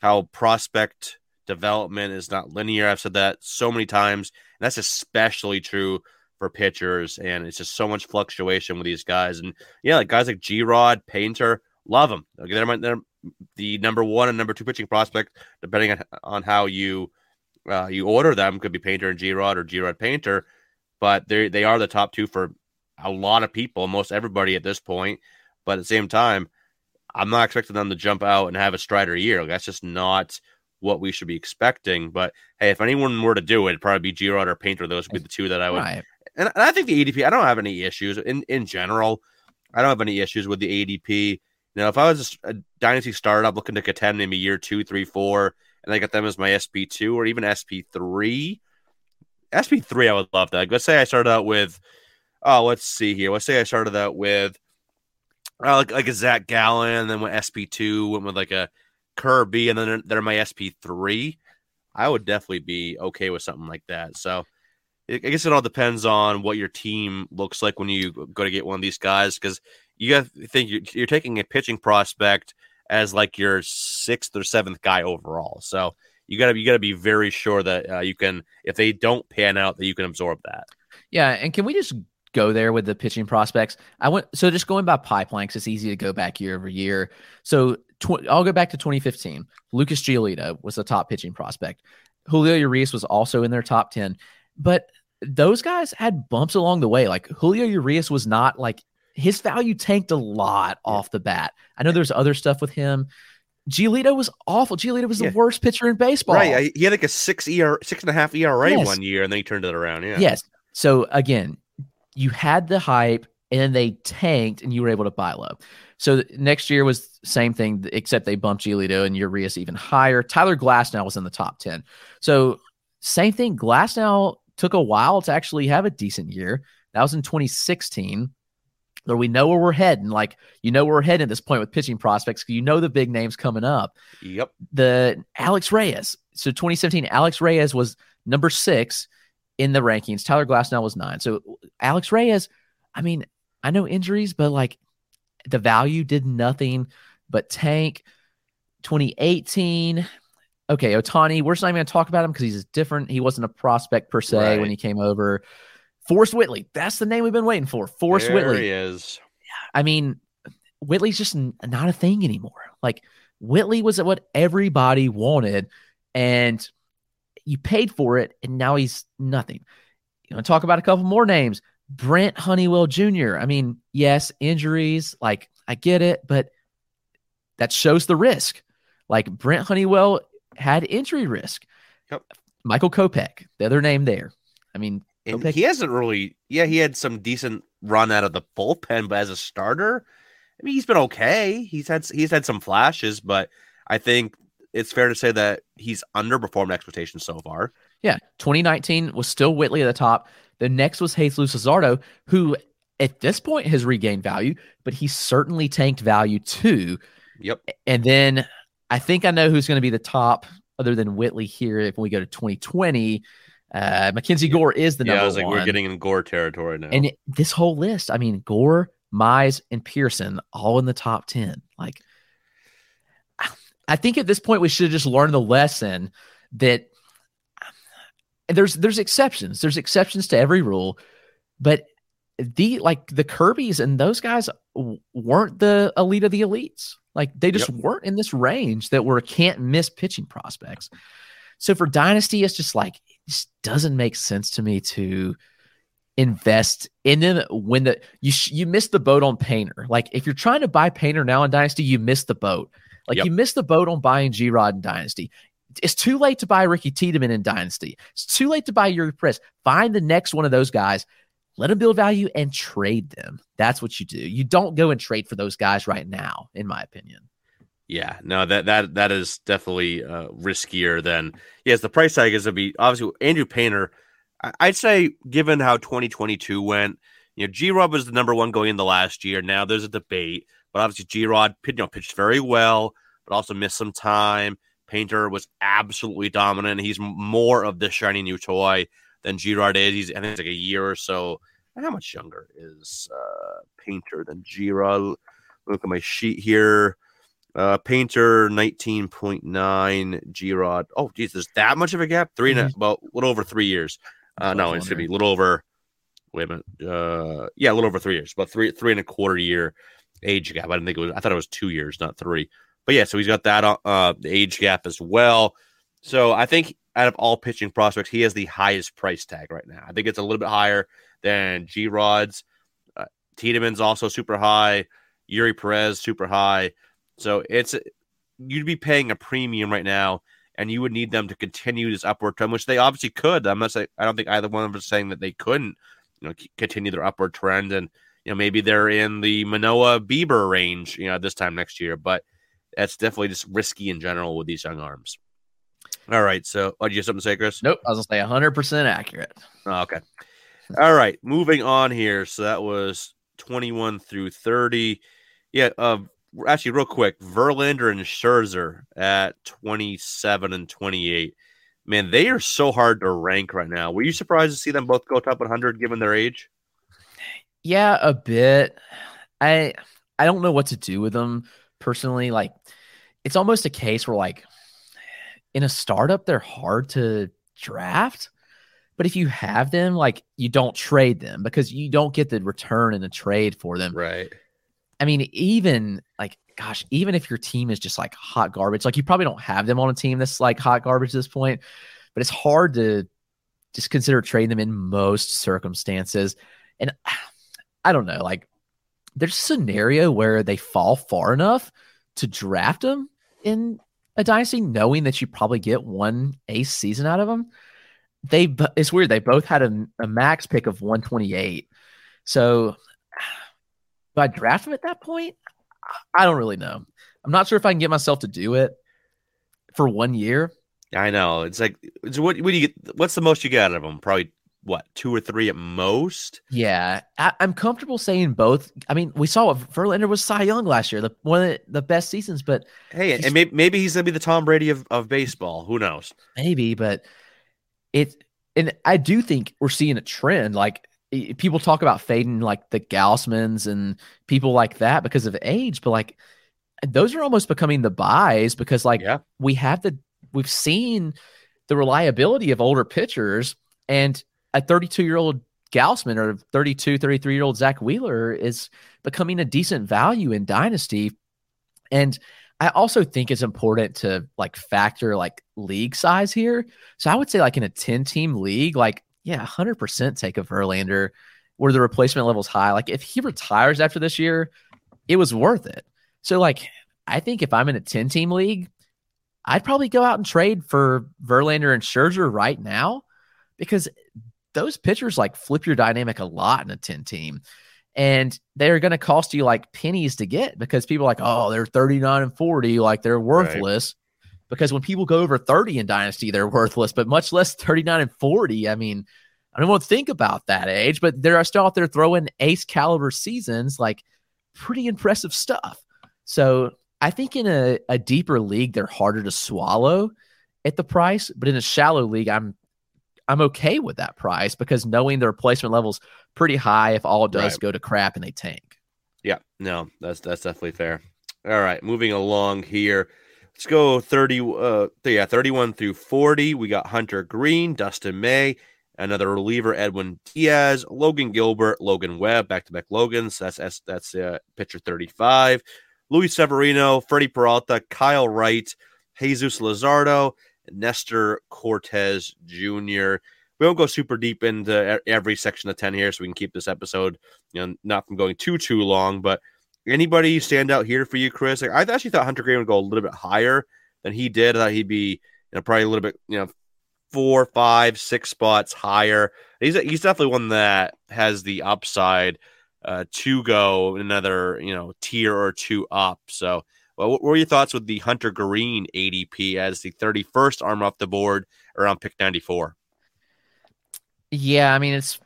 how prospect development is not linear. I've said that so many times, and that's especially true for pitchers. And it's just so much fluctuation with these guys. And yeah, like guys like G-Rod, Painter, love them. Like, they're the number 1 and number 2 pitching prospect, depending on how you order them. Could be Painter and G-Rod, or G-Rod Painter, but they are the top 2 for a lot of people, most everybody at this point. But at the same time, I'm not expecting them to jump out and have a Strider year. Like, that's just not what we should be expecting. But hey, if anyone were to do it, it'd probably be G-Rod or Painter. Those would be the 2 that I would. Right. And I think the ADP, I don't have any issues in general. I don't have any issues with the ADP. Now, if I was a dynasty startup looking to contend in year 2, 3, 4, and I got them as my SP2 or even SP3, I would love that. Like, let's say I started out with. Oh, let's see here. Let's say I started out with like a Zach Gallen, and then went SP2, went with like a Kirby, and then they're my SP3. I would definitely be okay with something like that. So I guess it all depends on what your team looks like when you go to get one of these guys, because you have to think you're taking a pitching prospect as like your 6th or 7th guy overall. So you gotta be very sure that you can, if they don't pan out, that you can absorb that. Yeah, and can we just go there with the pitching prospects? So just going by pipeline, because it's easy to go back year over year. So I'll go back to 2015. Lucas Giolito was the top pitching prospect. Julio Urias was also in their top 10, but those guys had bumps along the way. Like, Julio Urias was not like, his value tanked a lot off the bat. I know there's other stuff with him. Giolito was awful. Giolito was the worst pitcher in baseball. Right, he had like a 6.5 ERA 1 year, and then he turned it around. Yeah. Yes. So again, you had the hype, and then they tanked, and you were able to buy low. So next year was the same thing, except they bumped Giolito and Urias even higher. Tyler Glasnow was in the top 10. So same thing. Glasnow took a while to actually have a decent year. That was in 2016. But we know where we're heading. Like, you know where we're heading at this point with pitching prospects, because you know the big names coming up. Yep. The Alex Reyes. So 2017, Alex Reyes was number 6. In the rankings. Tyler Glasnow was 9. So Alex Reyes, I mean, I know injuries, but like, the value did nothing but tank. 2018. Okay, Ohtani, we're just not even going to talk about him because he's different. He wasn't a prospect per se when he came over. Forrest Whitley. That's the name we've been waiting for. Forrest Whitley. There he is. I mean, Whitley's just not a thing anymore. Like, Whitley was what everybody wanted, and you paid for it, and now he's nothing. You want to talk about a couple more names. Brent Honeywell Jr. I mean, yes, injuries. Like, I get it, but that shows the risk. Like, Brent Honeywell had injury risk. Yep. Michael Kopech, the other name there. I mean, and he hasn't really, he had some decent run out of the bullpen, but as a starter, I mean, he's been okay. He's had some flashes, but I think it's fair to say that he's underperformed expectations so far. Yeah. 2019 was still Whitley at the top. The next was Hazel Luzardo, who at this point has regained value, but he certainly tanked value too. Yep. And then I think I know who's going to be the top other than Whitley here. If we go to 2020, Mackenzie Gore is the number one. I was like, we're getting in Gore territory now. And this whole list, I mean, Gore, Mize, and Pearson all in the top 10. Like, I think at this point we should have just learned the lesson that there's exceptions. There's exceptions to every rule, but the Kirbys and those guys weren't the elite of the elites. Like, they just weren't in this range that were can't miss pitching prospects. So for Dynasty, it's just like, it just doesn't make sense to me to invest in them when you missed the boat on Painter. Like, if you're trying to buy Painter now in Dynasty, you missed the boat. Like, you missed the boat on buying G-Rod in Dynasty. It's too late to buy Ricky Tiedemann in Dynasty. It's too late to buy Yuri Perez. Find the next one of those guys, let them build value, and trade them. That's what you do. You don't go and trade for those guys right now, in my opinion. Yeah, no, that is definitely riskier than the price tag is to be obviously Andrew Painter. I'd say given how 2022 went, G-Rod was the number one going into last year. Now there's a debate, but obviously G-Rod pitched very well, but also missed some time. Painter was absolutely dominant. He's more of the shiny new toy than G-Rod is. He's, I think, it's like a year or so. How much younger is Painter than G-Rod? Look at my sheet here. Painter 19.9, G-Rod. Oh, geez, there's that much of a gap? Well, a little over 3 years. It's going to be a little over. Wait a minute. A little over 3 years. About three and a quarter year age gap. I thought it was 2 years, not three. But so he's got that the age gap as well. So I think out of all pitching prospects, he has the highest price tag right now. I think it's a little bit higher than G-Rod's. Tiedemann's also super high. Yuri Perez super high. So you'd be paying a premium right now, and you would need them to continue this upward trend, which they obviously could. I don't think either one of us is saying that they couldn't, continue their upward trend, and maybe they're in the Manoah Bieber range, this time next year. But that's definitely just risky in general with these young arms. All right, so did you have something to say, Chris? Nope, I was gonna say 100% accurate. Oh, okay. All right, moving on here. So that was 21 through 30. Yeah. Actually, real quick, Verlander and Scherzer at 27 and 28. Man, they are so hard to rank right now. Were you surprised to see them both go top 100 given their age? Yeah, a bit. I don't know what to do with them personally. Like, it's almost a case where, like, in a startup, they're hard to draft. But if you have them, like, you don't trade them because you don't get the return in a trade for them. Right. I mean, even if your team is just like hot garbage, like, you probably don't have them on a team that's like hot garbage at this point, but it's hard to just consider trading them in most circumstances. And I don't know, like, there's a scenario where they fall far enough to draft them in a dynasty, knowing that you probably get one ace season out of them. It's weird. They both had a max pick of 128. So, do I draft him at that point? I don't really know. I'm not sure if I can get myself to do it for 1 year. I know. It's like, what do you get? What's the most you get out of him? Probably what, 2 or 3 at most? Yeah, I'm comfortable saying both. I mean, we saw Verlander was Cy Young last year, one of the best seasons. But hey, and maybe he's gonna be the Tom Brady of baseball. Who knows? Maybe, but and I do think we're seeing a trend. Like, people talk about fading like the Gaussmans and people like that because of age, but like those are almost becoming the buys because, like, we've seen the reliability of older pitchers, and a 32-year-old Gausman or 32, 33-year-old Zach Wheeler is becoming a decent value in Dynasty. And I also think it's important to, like, factor, like, league size here. So I would say, like, in a 10-team league, like, 100% take a Verlander where the replacement level's high. Like, if he retires after this year, it was worth it. So, like, I think if I'm in a 10-team league, I'd probably go out and trade for Verlander and Scherzer right now because those pitchers, like, flip your dynamic a lot in a 10-team. And they're going to cost you, like, pennies to get because people are like, oh, they're 39 and 40, like, they're worthless. Right. Because when people go over 30 in Dynasty, they're worthless, but much less 39 and 40. I mean, I don't want to think about that age, but they're still out there throwing ace-caliber seasons, like, pretty impressive stuff. So I think in a deeper league, they're harder to swallow at the price, but in a shallow league, I'm okay with that price because knowing the replacement level's pretty high if all it does go to crap and they tank. Yeah, no, that's definitely fair. All right, moving along here. Let's go 31 through 40. We got Hunter Greene, Dustin May, another reliever, Edwin Diaz, Logan Gilbert, Logan Webb, back-to-back Logans. That's pitcher 35. Luis Severino, Freddie Peralta, Kyle Wright, Jesus Luzardo, Nestor Cortes Jr. We won't go super deep into every section of 10 here, so we can keep this episode, not from going too long. But anybody stand out here for you, Chris? Like, I actually thought Hunter Greene would go a little bit higher than he did. I thought he'd be, probably a little bit, 4, 5, 6 spots higher. He's definitely one that has the upside to go another, tier or two up. So, what were your thoughts with the Hunter Greene ADP as the 31st arm off the board around pick 94? Yeah, I mean, it's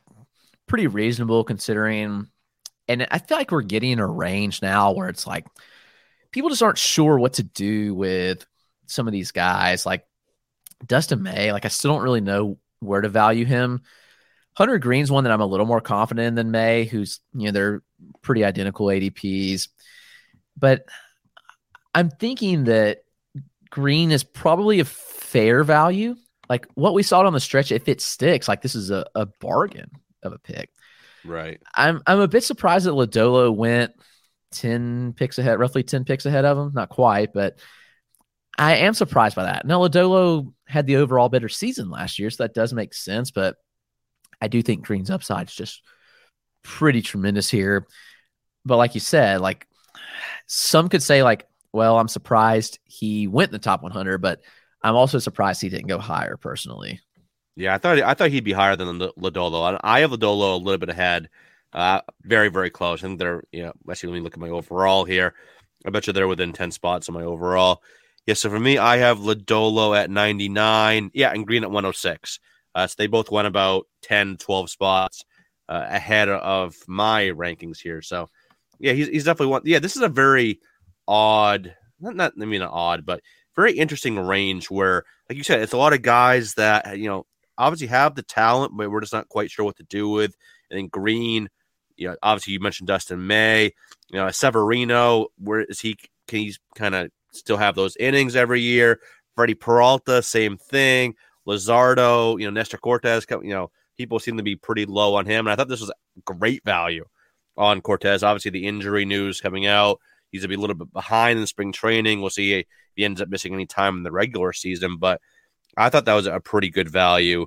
pretty reasonable considering, and I feel like we're getting a range now where it's like people just aren't sure what to do with some of these guys. Like Dustin May, like I still don't really know where to value him. Hunter Green's one that I'm a little more confident in than May, who's, they're pretty identical ADPs. But I'm thinking that Greene is probably a fair value. Like what we saw on the stretch, if it sticks, like this is a bargain of a pick. Right. I'm a bit surprised that Lodolo went 10 picks ahead, roughly 10 picks ahead of him. Not quite, but I am surprised by that. Now, Lodolo had the overall better season last year, so that does make sense, but I do think Green's upside is just pretty tremendous here. But like you said, like some could say like, well, I'm surprised he went in the top 100, but I'm also surprised he didn't go higher personally. Yeah, I thought he'd be higher than Lodolo. I have Lodolo a little bit ahead, very, very close. And they're, actually, let me look at my overall here. I bet you they're within 10 spots on my overall. Yeah, so for me, I have Lodolo at 99. Yeah, and Greene at 106. So they both went about 10, 12 spots ahead of my rankings here. So, yeah, he's definitely one. Yeah, this is a very odd, not odd, but very interesting range where, like you said, it's a lot of guys that, obviously have the talent, but we're just not quite sure what to do with. And then Greene, obviously you mentioned Dustin May, Severino, can he kind of still have those innings every year? Freddie Peralta, same thing. Luzardo, Nestor Cortes, people seem to be pretty low on him. And I thought this was great value on Cortes. Obviously, the injury news coming out, he's going to be a little bit behind in spring training. We'll see if he ends up missing any time in the regular season. But I thought that was a pretty good value.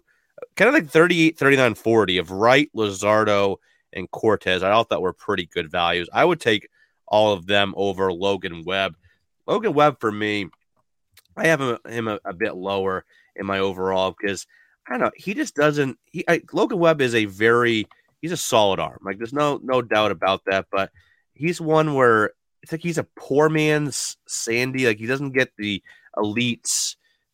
Kind of like 38, 39, 40 of Wright, Luzardo, and Cortes. I all thought were pretty good values. I would take all of them over Logan Webb. Logan Webb, for me, I have him a bit lower in my overall because I don't know, he just doesn't. Logan Webb is he's a solid arm. Like there's no doubt about that. But he's one where it's like he's a poor man's Sandy. Like he doesn't get the elite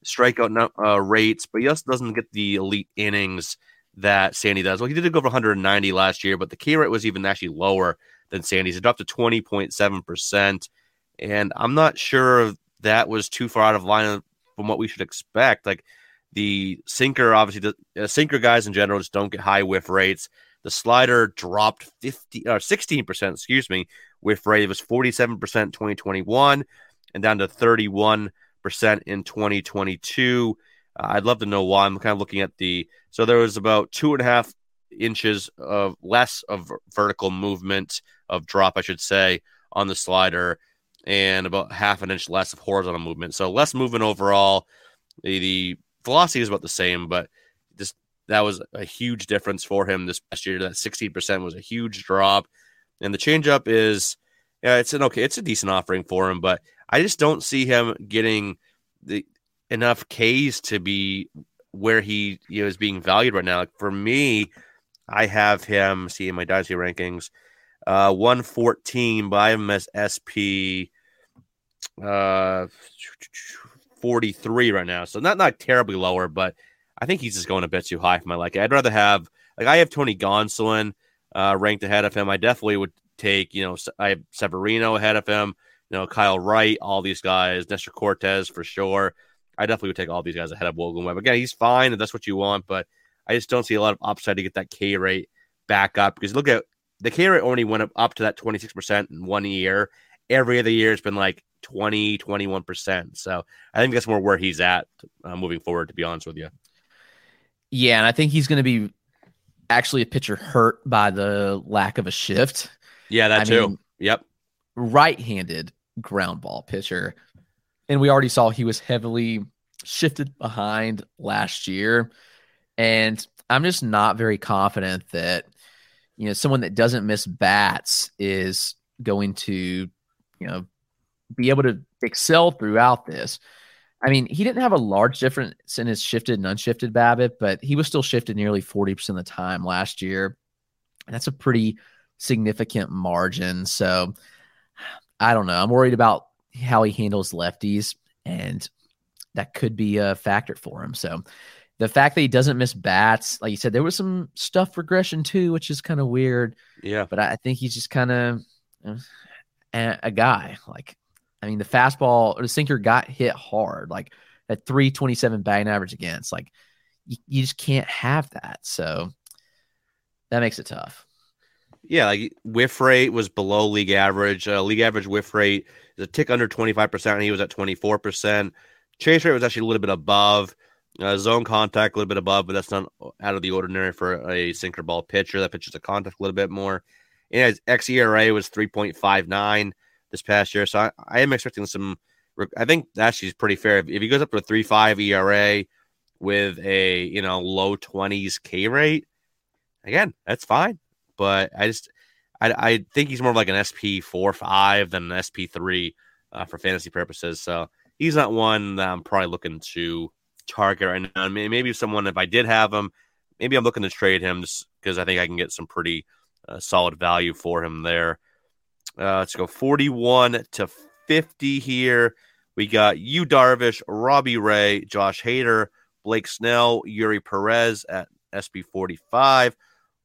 strikeout rates, but he also doesn't get the elite innings that Sandy does. Well, he did go over 190 last year, but the K rate was even actually lower than Sandy's. It dropped to 20.7%, and I'm not sure that was too far out of line from what we should expect. Like the sinker, obviously, the sinker guys in general just don't get high whiff rates. The slider dropped 16%, excuse me, whiff rate. It was 47% in 2021 and down to 31% in 2022. I'd love to know why. I'm kind of looking at the – so there was about 2.5 inches of less of vertical movement of drop, I should say, on the slider and about 0.5 inch less of horizontal movement. So less movement overall. The velocity is about the same, but that was a huge difference for him this past year. That 16% was a huge drop. And the changeup is it's a decent offering for him, but I just don't see him getting enough Ks to be where he is being valued right now. Like for me, I have him, see in my Dynasty rankings, 114, but I have him as SP 43 right now. So not terribly lower, but I think he's just going a bit too high for my liking. I'd rather have I have Tony Gonsolin ranked ahead of him. I definitely would take I have Severino ahead of him. Kyle Wright, all these guys, Nestor Cortes for sure. I definitely would take all these guys ahead of Logan Webb. Again, he's fine, and that's what you want, but I just don't see a lot of upside to get that K rate back up, because look at the K rate only went up to that 26% in 1 year. Every other year it's been like 20, 21%. So I think that's more where he's at moving forward, to be honest with you. Yeah, and I think he's going to be actually a pitcher hurt by the lack of a shift. Yeah, that too. Yep. Right-handed ground ball pitcher. And we already saw he was heavily shifted behind last year. And I'm just not very confident that, someone that doesn't miss bats is going to, be able to excel throughout this. I mean, he didn't have a large difference in his shifted and unshifted BABIP, but he was still shifted nearly 40% of the time last year. And that's a pretty significant margin. So I don't know. I'm worried about how he handles lefties, and that could be a factor for him. So the fact that he doesn't miss bats, like you said, there was some stuff regression too, which is kind of weird. Yeah. But I think he's just kind of a guy. The fastball or the sinker got hit hard, like at 327 batting average against, you just can't have that. So that makes it tough. Yeah, whiff rate was below league average. League average whiff rate is a tick under 25%, and he was at 24%. Chase rate was actually a little bit above. Zone contact a little bit above, but that's not out of the ordinary for a sinker ball pitcher. That pitches a contact a little bit more. And his xERA was 3.59 this past year, so I am expecting some. I think actually is pretty fair. If he goes up to a 3.5 ERA with a low 20s K rate, again, that's fine. But I think he's more of like an SP 4-5 than an SP 3 for fantasy purposes. So he's not one that I'm probably looking to target right now. I mean, maybe someone, if I did have him, maybe I'm looking to trade him just because I think I can get some pretty solid value for him there. Let's go 41 to 50 here. We got Yu Darvish, Robbie Ray, Josh Hader, Blake Snell, Yuri Perez at SP 45.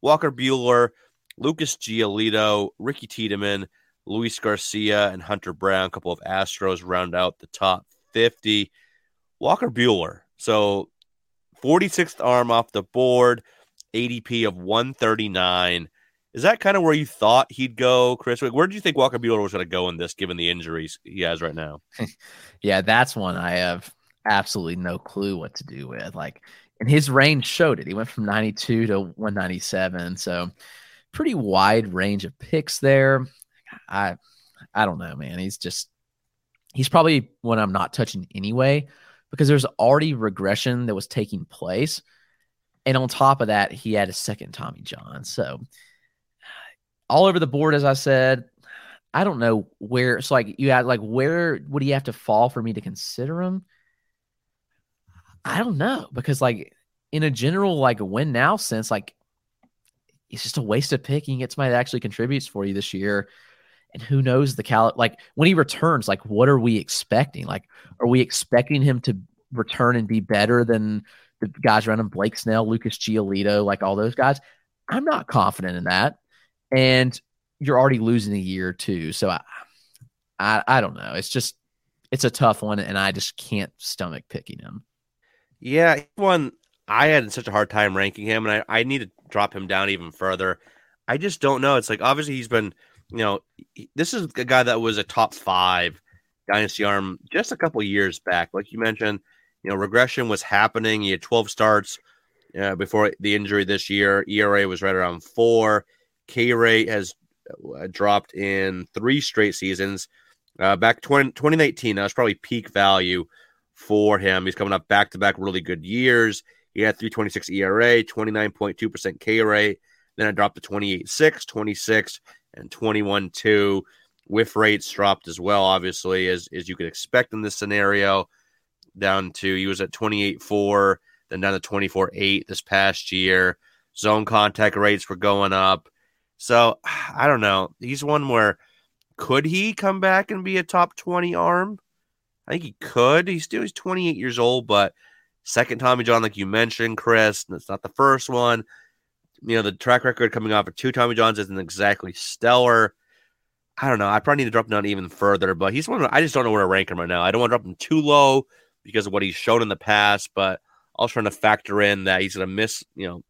Walker Buehler, Lucas Giolito, Ricky Tiedemann, Luis Garcia, and Hunter Brown. A couple of Astros round out the top 50. Walker Buehler, so 46th arm off the board, ADP of 139. Is that kind of where you thought he'd go, Chris? Where do you think Walker Buehler was going to go in this, given the injuries he has right now? Yeah, that's one I have absolutely no clue what to do with. And his range showed it. He went from 92 to 197. So pretty wide range of picks there. I don't know, man. He's probably one I'm not touching anyway, because there's already regression that was taking place. And on top of that, he had a second Tommy John. So all over the board, as I said, I don't know where. So you had where would he have to fall for me to consider him? I don't know, because in a general win now sense, it's just a waste of picking. It's somebody that actually contributes for you this year, and who knows the when he returns, what are we expecting? Are we expecting him to return and be better than the guys around him, Blake Snell, Lucas Giolito, all those guys? I'm not confident in that, and you're already losing a year too. So I don't know. It's a tough one, and I just can't stomach picking him. Yeah, one I had such a hard time ranking him, and I need to drop him down even further. I just don't know. It's like, obviously he's been, you know, this is a guy that was a top five dynasty arm just a couple years back. Like you mentioned, you know, regression was happening. He had 12 starts before the injury this year. ERA was right around 4. K rate has dropped in 3 straight seasons. Back 2019, that was probably peak value for him. He's coming up back-to-back really good years. He had 3.26 ERA, 29.2% K rate. Then it dropped to 28.6, 26, and 21.2. Whiff rates dropped as well, obviously, as you could expect in this scenario. Down to, he was at 28.4, then down to 24.8 this past year. Zone contact rates were going up. So, I don't know. He's one where, could he come back and be a top 20 arm? I think he could. He's 28 years old, but second Tommy John, like you mentioned, Chris, and it's not the first one. You know, the track record coming off of 2 Tommy Johns isn't exactly stellar. I don't know. I probably need to drop him down even further, but he's one. I just don't know where to rank him right now. I don't want to drop him too low because of what he's shown in the past, but also trying to factor in that he's going to miss, you know,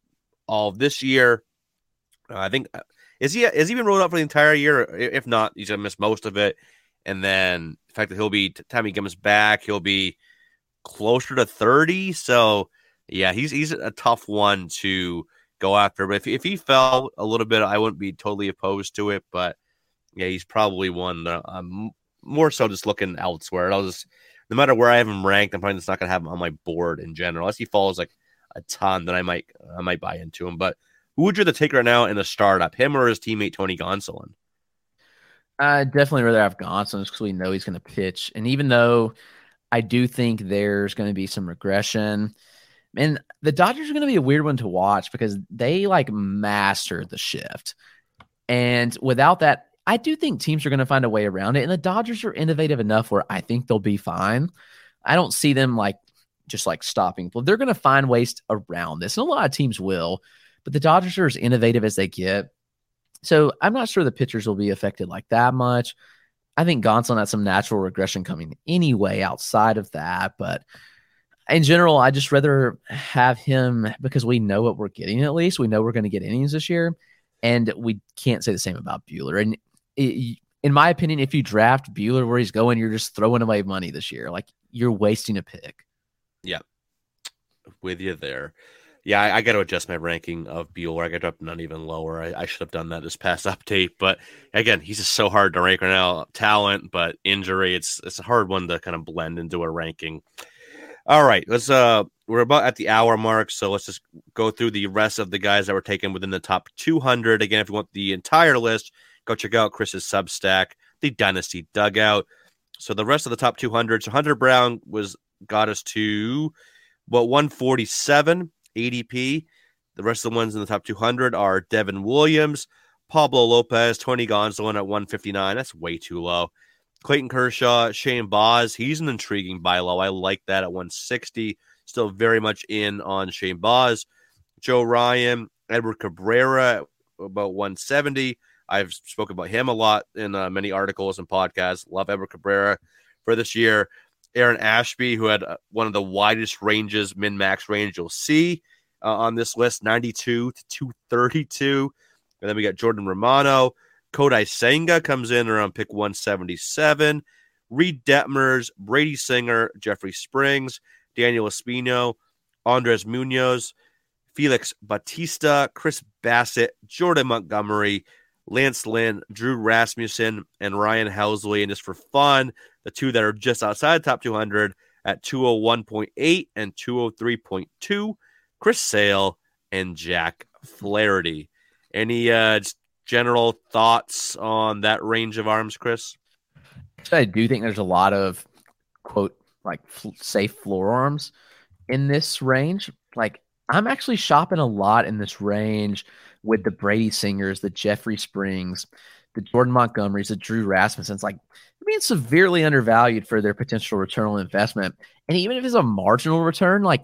all of this year. I think is he been rolled up for the entire year? If not, he's going to miss most of it, and then the fact that he'll be time he comes back, he'll be closer to 30. So yeah, he's a tough one to go after, but if he fell a little bit, I wouldn't be totally opposed to it. But yeah, he's probably one that I'm more so just looking elsewhere. No matter where I have him ranked, I'm probably just not going to have him on my board in general. Unless he falls like a ton, then I might buy into him. But who would you rather take right now in the startup, him or his teammate Tony Gonsolin? I definitely rather have Gonsolin because we know he's going to pitch, and even though I do think there's going to be some regression. And the Dodgers are going to be a weird one to watch because they like mastered the shift. And without that, I do think teams are going to find a way around it. And the Dodgers are innovative enough where I think they'll be fine. I don't see them just stopping. They're going to find ways around this. And a lot of teams will, but the Dodgers are as innovative as they get. So I'm not sure the pitchers will be affected like that much. I think Gonsolin has some natural regression coming anyway outside of that, but in general, I just rather have him because we know what we're getting at least. We know we're going to get innings this year, and we can't say the same about Buehler. And in my opinion, if you draft Buehler where he's going, you're just throwing away money this year. Like, you're wasting a pick. Yeah. With you there. Yeah, I got to adjust my ranking of Buehler. I got to drop none even lower. I should have done that this past update. But again, he's just so hard to rank right now. Talent, but injury, it's a hard one to kind of blend into a ranking. All right, let's. We're about at the hour mark, so let's just go through the rest of the guys that were taken within the top 200. Again, if you want the entire list, go check out Chris's Substack, the Dynasty Dugout. So the rest of the top 200. So Hunter Brown got us to 147 ADP. The rest of the ones in the top 200 are Devin Williams, Pablo Lopez, Tony Gonsolin at 159. That's way too low. Clayton Kershaw, Shane Baz, he's an intriguing buy low. I like that at 160. Still very much in on Shane Baz. Joe Ryan, Edward Cabrera, about 170. I've spoken about him a lot in many articles and podcasts. Love Edward Cabrera for this year. Aaron Ashby, who had one of the widest ranges, min-max range you'll see on this list, 92 to 232. And then we got Jordan Romano. Kodai Senga comes in around pick 177. Reed Detmers, Brady Singer, Jeffrey Springs, Daniel Espino, Andres Munoz, Felix Bautista, Chris Bassett, Jordan Montgomery, Lance Lynn, Drew Rasmussen, and Ryan Helsley. And just for fun, the two that are just outside the top 200 at 201.8 and 203.2, Chris Sale and Jack Flaherty. Any general thoughts on that range of arms, Chris? I do think there's a lot of quote safe floor arms in this range. Like, I'm actually shopping a lot in this range with the Brady Singers, the Jeffrey Springs, the Jordan Montgomerys, the Drew Rasmussens. Like, they're being severely undervalued for their potential return on investment. And even if it's a marginal return, like,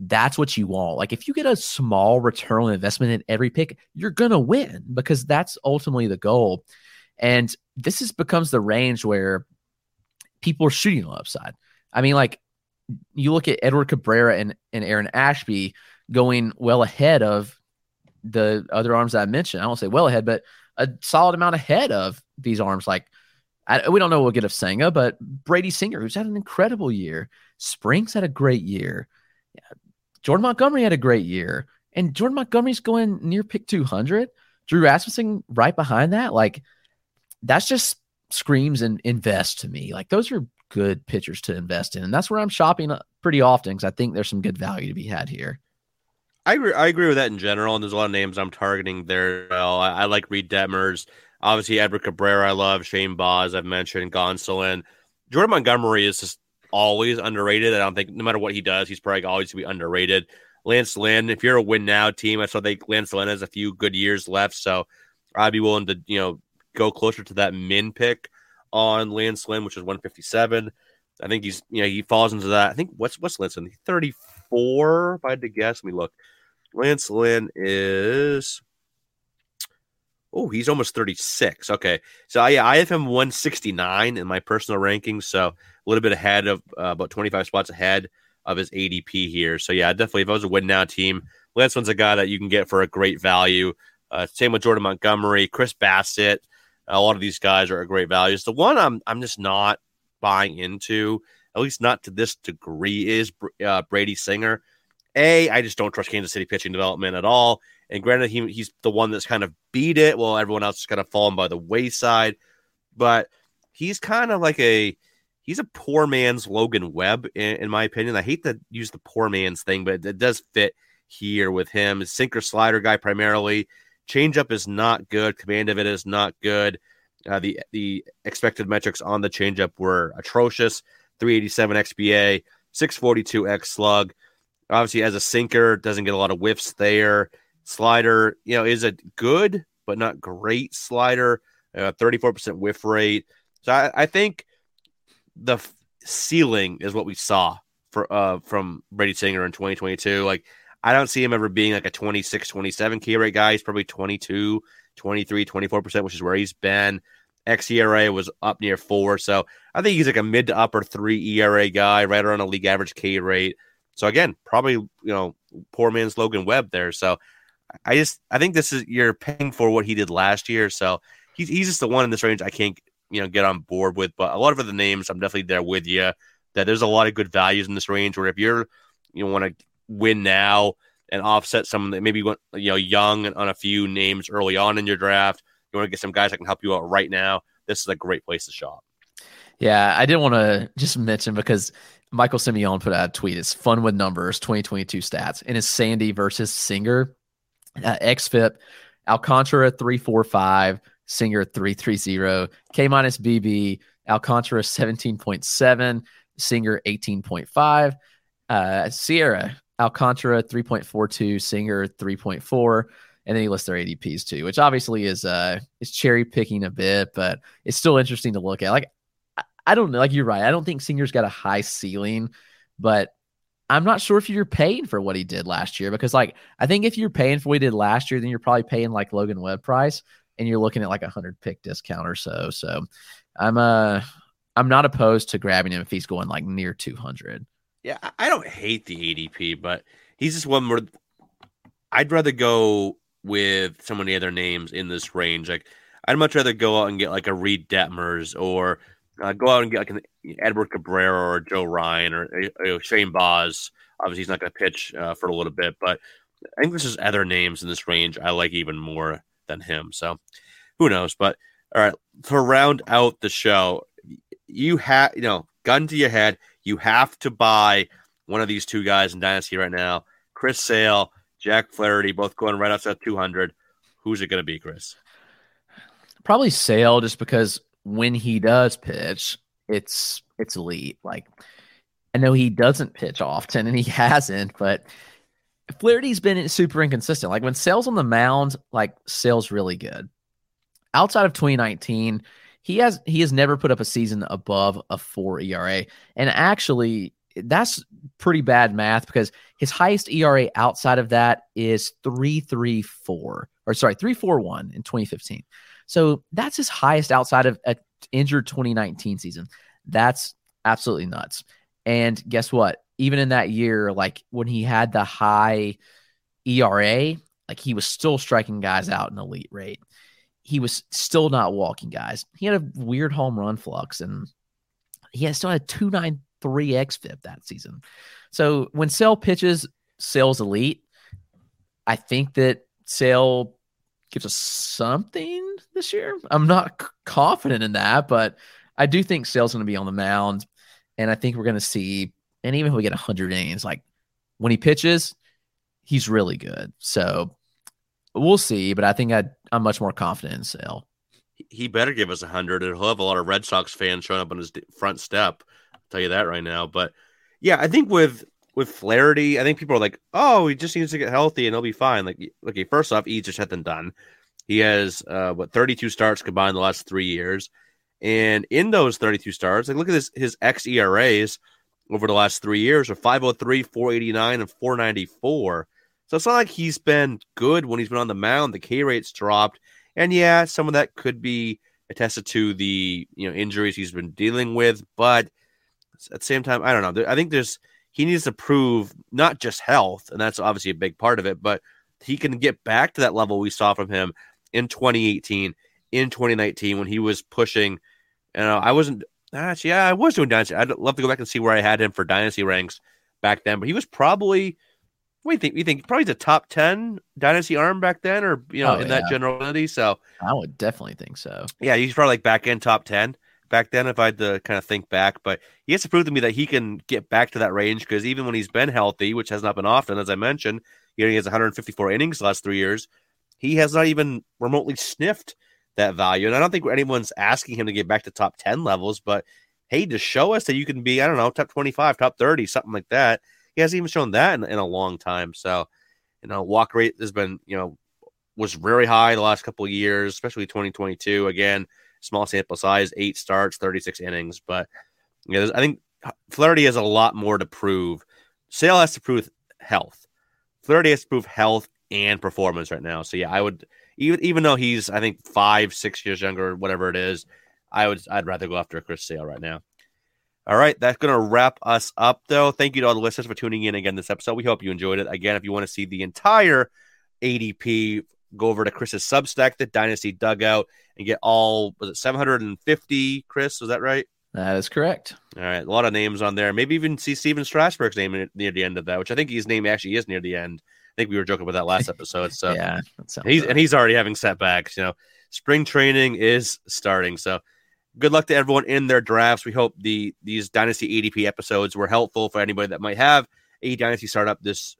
that's what you want. Like, if you get a small return on investment in every pick, you're going to win because that's ultimately the goal. And this becomes the range where people are shooting on the upside. I mean, like, you look at Edward Cabrera and Aaron Ashby going well ahead of the other arms that I mentioned. I won't say well ahead, but a solid amount ahead of these arms. Like, we don't know what we'll get of Senga, but Brady Singer, who's had an incredible year. Springs had a great year. Jordan Montgomery had a great year. And Jordan Montgomery's going near pick 200. Drew Rasmussen right behind that. Like, that's just screams and invest to me. Like, those are good pitchers to invest in. And that's where I'm shopping pretty often because I think there's some good value to be had here. I agree with that in general. And there's a lot of names I'm targeting there. Well, I like Reed Detmers. Obviously, Edward Cabrera I love. Shane Baugh, as I've mentioned. Gonsolin. Jordan Montgomery is just always underrated. I don't think, no matter what he does, he's probably always going to be underrated. Lance Lynn, if you're a win now team, I still think Lance Lynn has a few good years left. So I'd be willing to, go closer to that min pick on Lance Lynn, which is 157. I think he's, he falls into that. I think what's Lance Lynn? 34, if I had to guess. Let me look. Lance Lynn is, he's almost 36. Okay. So I have him 169 in my personal rankings. So a little bit ahead of about 25 spots ahead of his ADP here. So yeah, definitely if I was a win now team, Lance Lynn's a guy that you can get for a great value. Same with Jordan Montgomery, Chris Bassitt. A lot of these guys are great values. The one I'm just not buying into, at least not to this degree, is Brady Singer. I just don't trust Kansas City pitching development at all. And granted, he's the one that's kind of beat it, while everyone else is kind of fallen by the wayside. But he's kind of like he's a poor man's Logan Webb, in my opinion. I hate to use the poor man's thing, but it does fit here with him. His sinker slider guy primarily. Changeup is not good. Command of it is not good. The expected metrics on the changeup were atrocious. 387 xBA, 642 X slug. Obviously, as a sinker, doesn't get a lot of whiffs there. Slider, is a good but not great slider. 34% whiff rate. So I think the ceiling is what we saw from Brady Singer in 2022. Like, I don't see him ever being like a 26, 27 K rate guy. He's probably 22, 23, 24%, which is where he's been. X ERA was up near 4. So I think he's like a mid to upper 3 ERA guy, right around a league average K rate. So again, probably, poor man's Logan Webb there. So I think this is, you're paying for what he did last year. So he's just the one in this range I can't, get on board with. But a lot of other names, I'm definitely there with you that there's a lot of good values in this range where if you want to win now and offset some that maybe went young on a few names early on in your draft. You want to get some guys that can help you out right now. This is a great place to shop. Yeah, I did want to just mention because Michael Simeon put out a tweet. It's fun with numbers, 2022 stats, and it's Sandy versus Singer, xFIP, Alcantara 3.45, Singer 3.30, K minus BB, Alcantara 17.7, Singer 18.5, Sierra. Alcantara 3.42, Singer 3.4, and then he lists their ADPs too, which obviously is cherry picking a bit, but it's still interesting to look at. Like, I don't know, like you're right. I don't think Singer's got a high ceiling, but I'm not sure if you're paying for what he did last year because, like, I think if you're paying for what he did last year, then you're probably paying like Logan Webb price, and you're looking at like 100 pick discount or so. So I'm not opposed to grabbing him if he's going like near 200. Yeah, I don't hate the ADP, but he's just one more. I'd rather go with so many other names in this range. Like, I'd much rather go out and get like a Reed Detmers or go out and get like an Edward Cabrera or Joe Ryan or Shane Boz. Obviously, he's not going to pitch for a little bit, but I think there's other names in this range I like even more than him. So who knows? But all right, to round out the show, you have, gun to your head. You have to buy one of these two guys in Dynasty right now. Chris Sale, Jack Flaherty, both going right outside 200. Who's it going to be, Chris? Probably Sale, just because when he does pitch, it's elite. Like, I know he doesn't pitch often, and he hasn't, but Flaherty's been super inconsistent. Like, when Sale's on the mound, like, Sale's really good. Outside of 2019, he has never put up a season above a 4 ERA. And actually, that's pretty bad math because his highest ERA outside of that is 3.41 in 2015. So that's his highest outside of an injured 2019 season. That's absolutely nuts. And guess what? Even in that year, like when he had the high ERA, like he was still striking guys out in elite rate. He was still not walking guys. He had a weird home run flux, and he still had 2.93 xFIP that season. So when Sale pitches, Sale's elite. I think that Sale gives us something this year. I'm not confident in that, but I do think Sale's going to be on the mound, and I think we're going to see, and even if we get 100 innings, like when he pitches, he's really good. So we'll see, but I think I'm much more confident in Sale. He better give us 100, and he'll have a lot of Red Sox fans showing up on his front step. I'll tell you that right now. But yeah, I think with Flaherty, I think people are like, oh, he just needs to get healthy and he'll be fine. Like, okay, first off, easier said than done. He has 32 starts combined the last 3 years, and in those 32 starts, like look at this, his xERAs over the last 3 years are 503, 489, and 494. So it's not like he's been good when he's been on the mound. The K rate's dropped, and yeah, some of that could be attested to the injuries he's been dealing with, but at the same time, I don't know. I think he needs to prove not just health, and that's obviously a big part of it, but he can get back to that level we saw from him in 2018, in 2019, when he was pushing. I was doing Dynasty. I'd love to go back and see where I had him for Dynasty ranks back then, but he was probably, you think probably the top 10 Dynasty arm back then, or, that generality. So I would definitely think so. Yeah. He's probably like back end top 10. Back then, if I had to kind of think back, but he has to prove to me that he can get back to that range, because even when he's been healthy, which has not been often, as I mentioned, he has 154 innings the last 3 years, he has not even remotely sniffed that value. And I don't think anyone's asking him to get back to top 10 levels, but hey, to show us that you can be, top 25, top 30, something like that. He hasn't even shown that in a long time. So, walk rate has been, was very high the last couple of years, especially 2022. Again, small sample size, 8 starts, 36 innings. But yeah, I think Flaherty has a lot more to prove. Sale has to prove health. Flaherty has to prove health and performance right now. So yeah, I would, even though he's, I think, 5-6 years younger, whatever it is, I'd rather go after Chris Sale right now. All right, that's going to wrap us up, though. Thank you to all the listeners for tuning in again this episode. We hope you enjoyed it. Again, if you want to see the entire ADP, go over to Chris's Substack, the Dynasty Dugout, and get all, was it 750, Chris? Was that right? That is correct. All right. A lot of names on there. Maybe even see Steven Strasburg's name near the end of that, which I think his name actually is near the end. I think we were joking about that last episode. So yeah, he's already having setbacks. Spring training is starting. So good luck to everyone in their drafts. We hope these Dynasty ADP episodes were helpful for anybody that might have a Dynasty startup this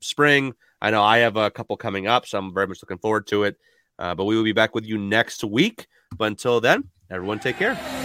spring. I know I have a couple coming up, so I'm very much looking forward to it. But we will be back with you next week. But until then, everyone take care.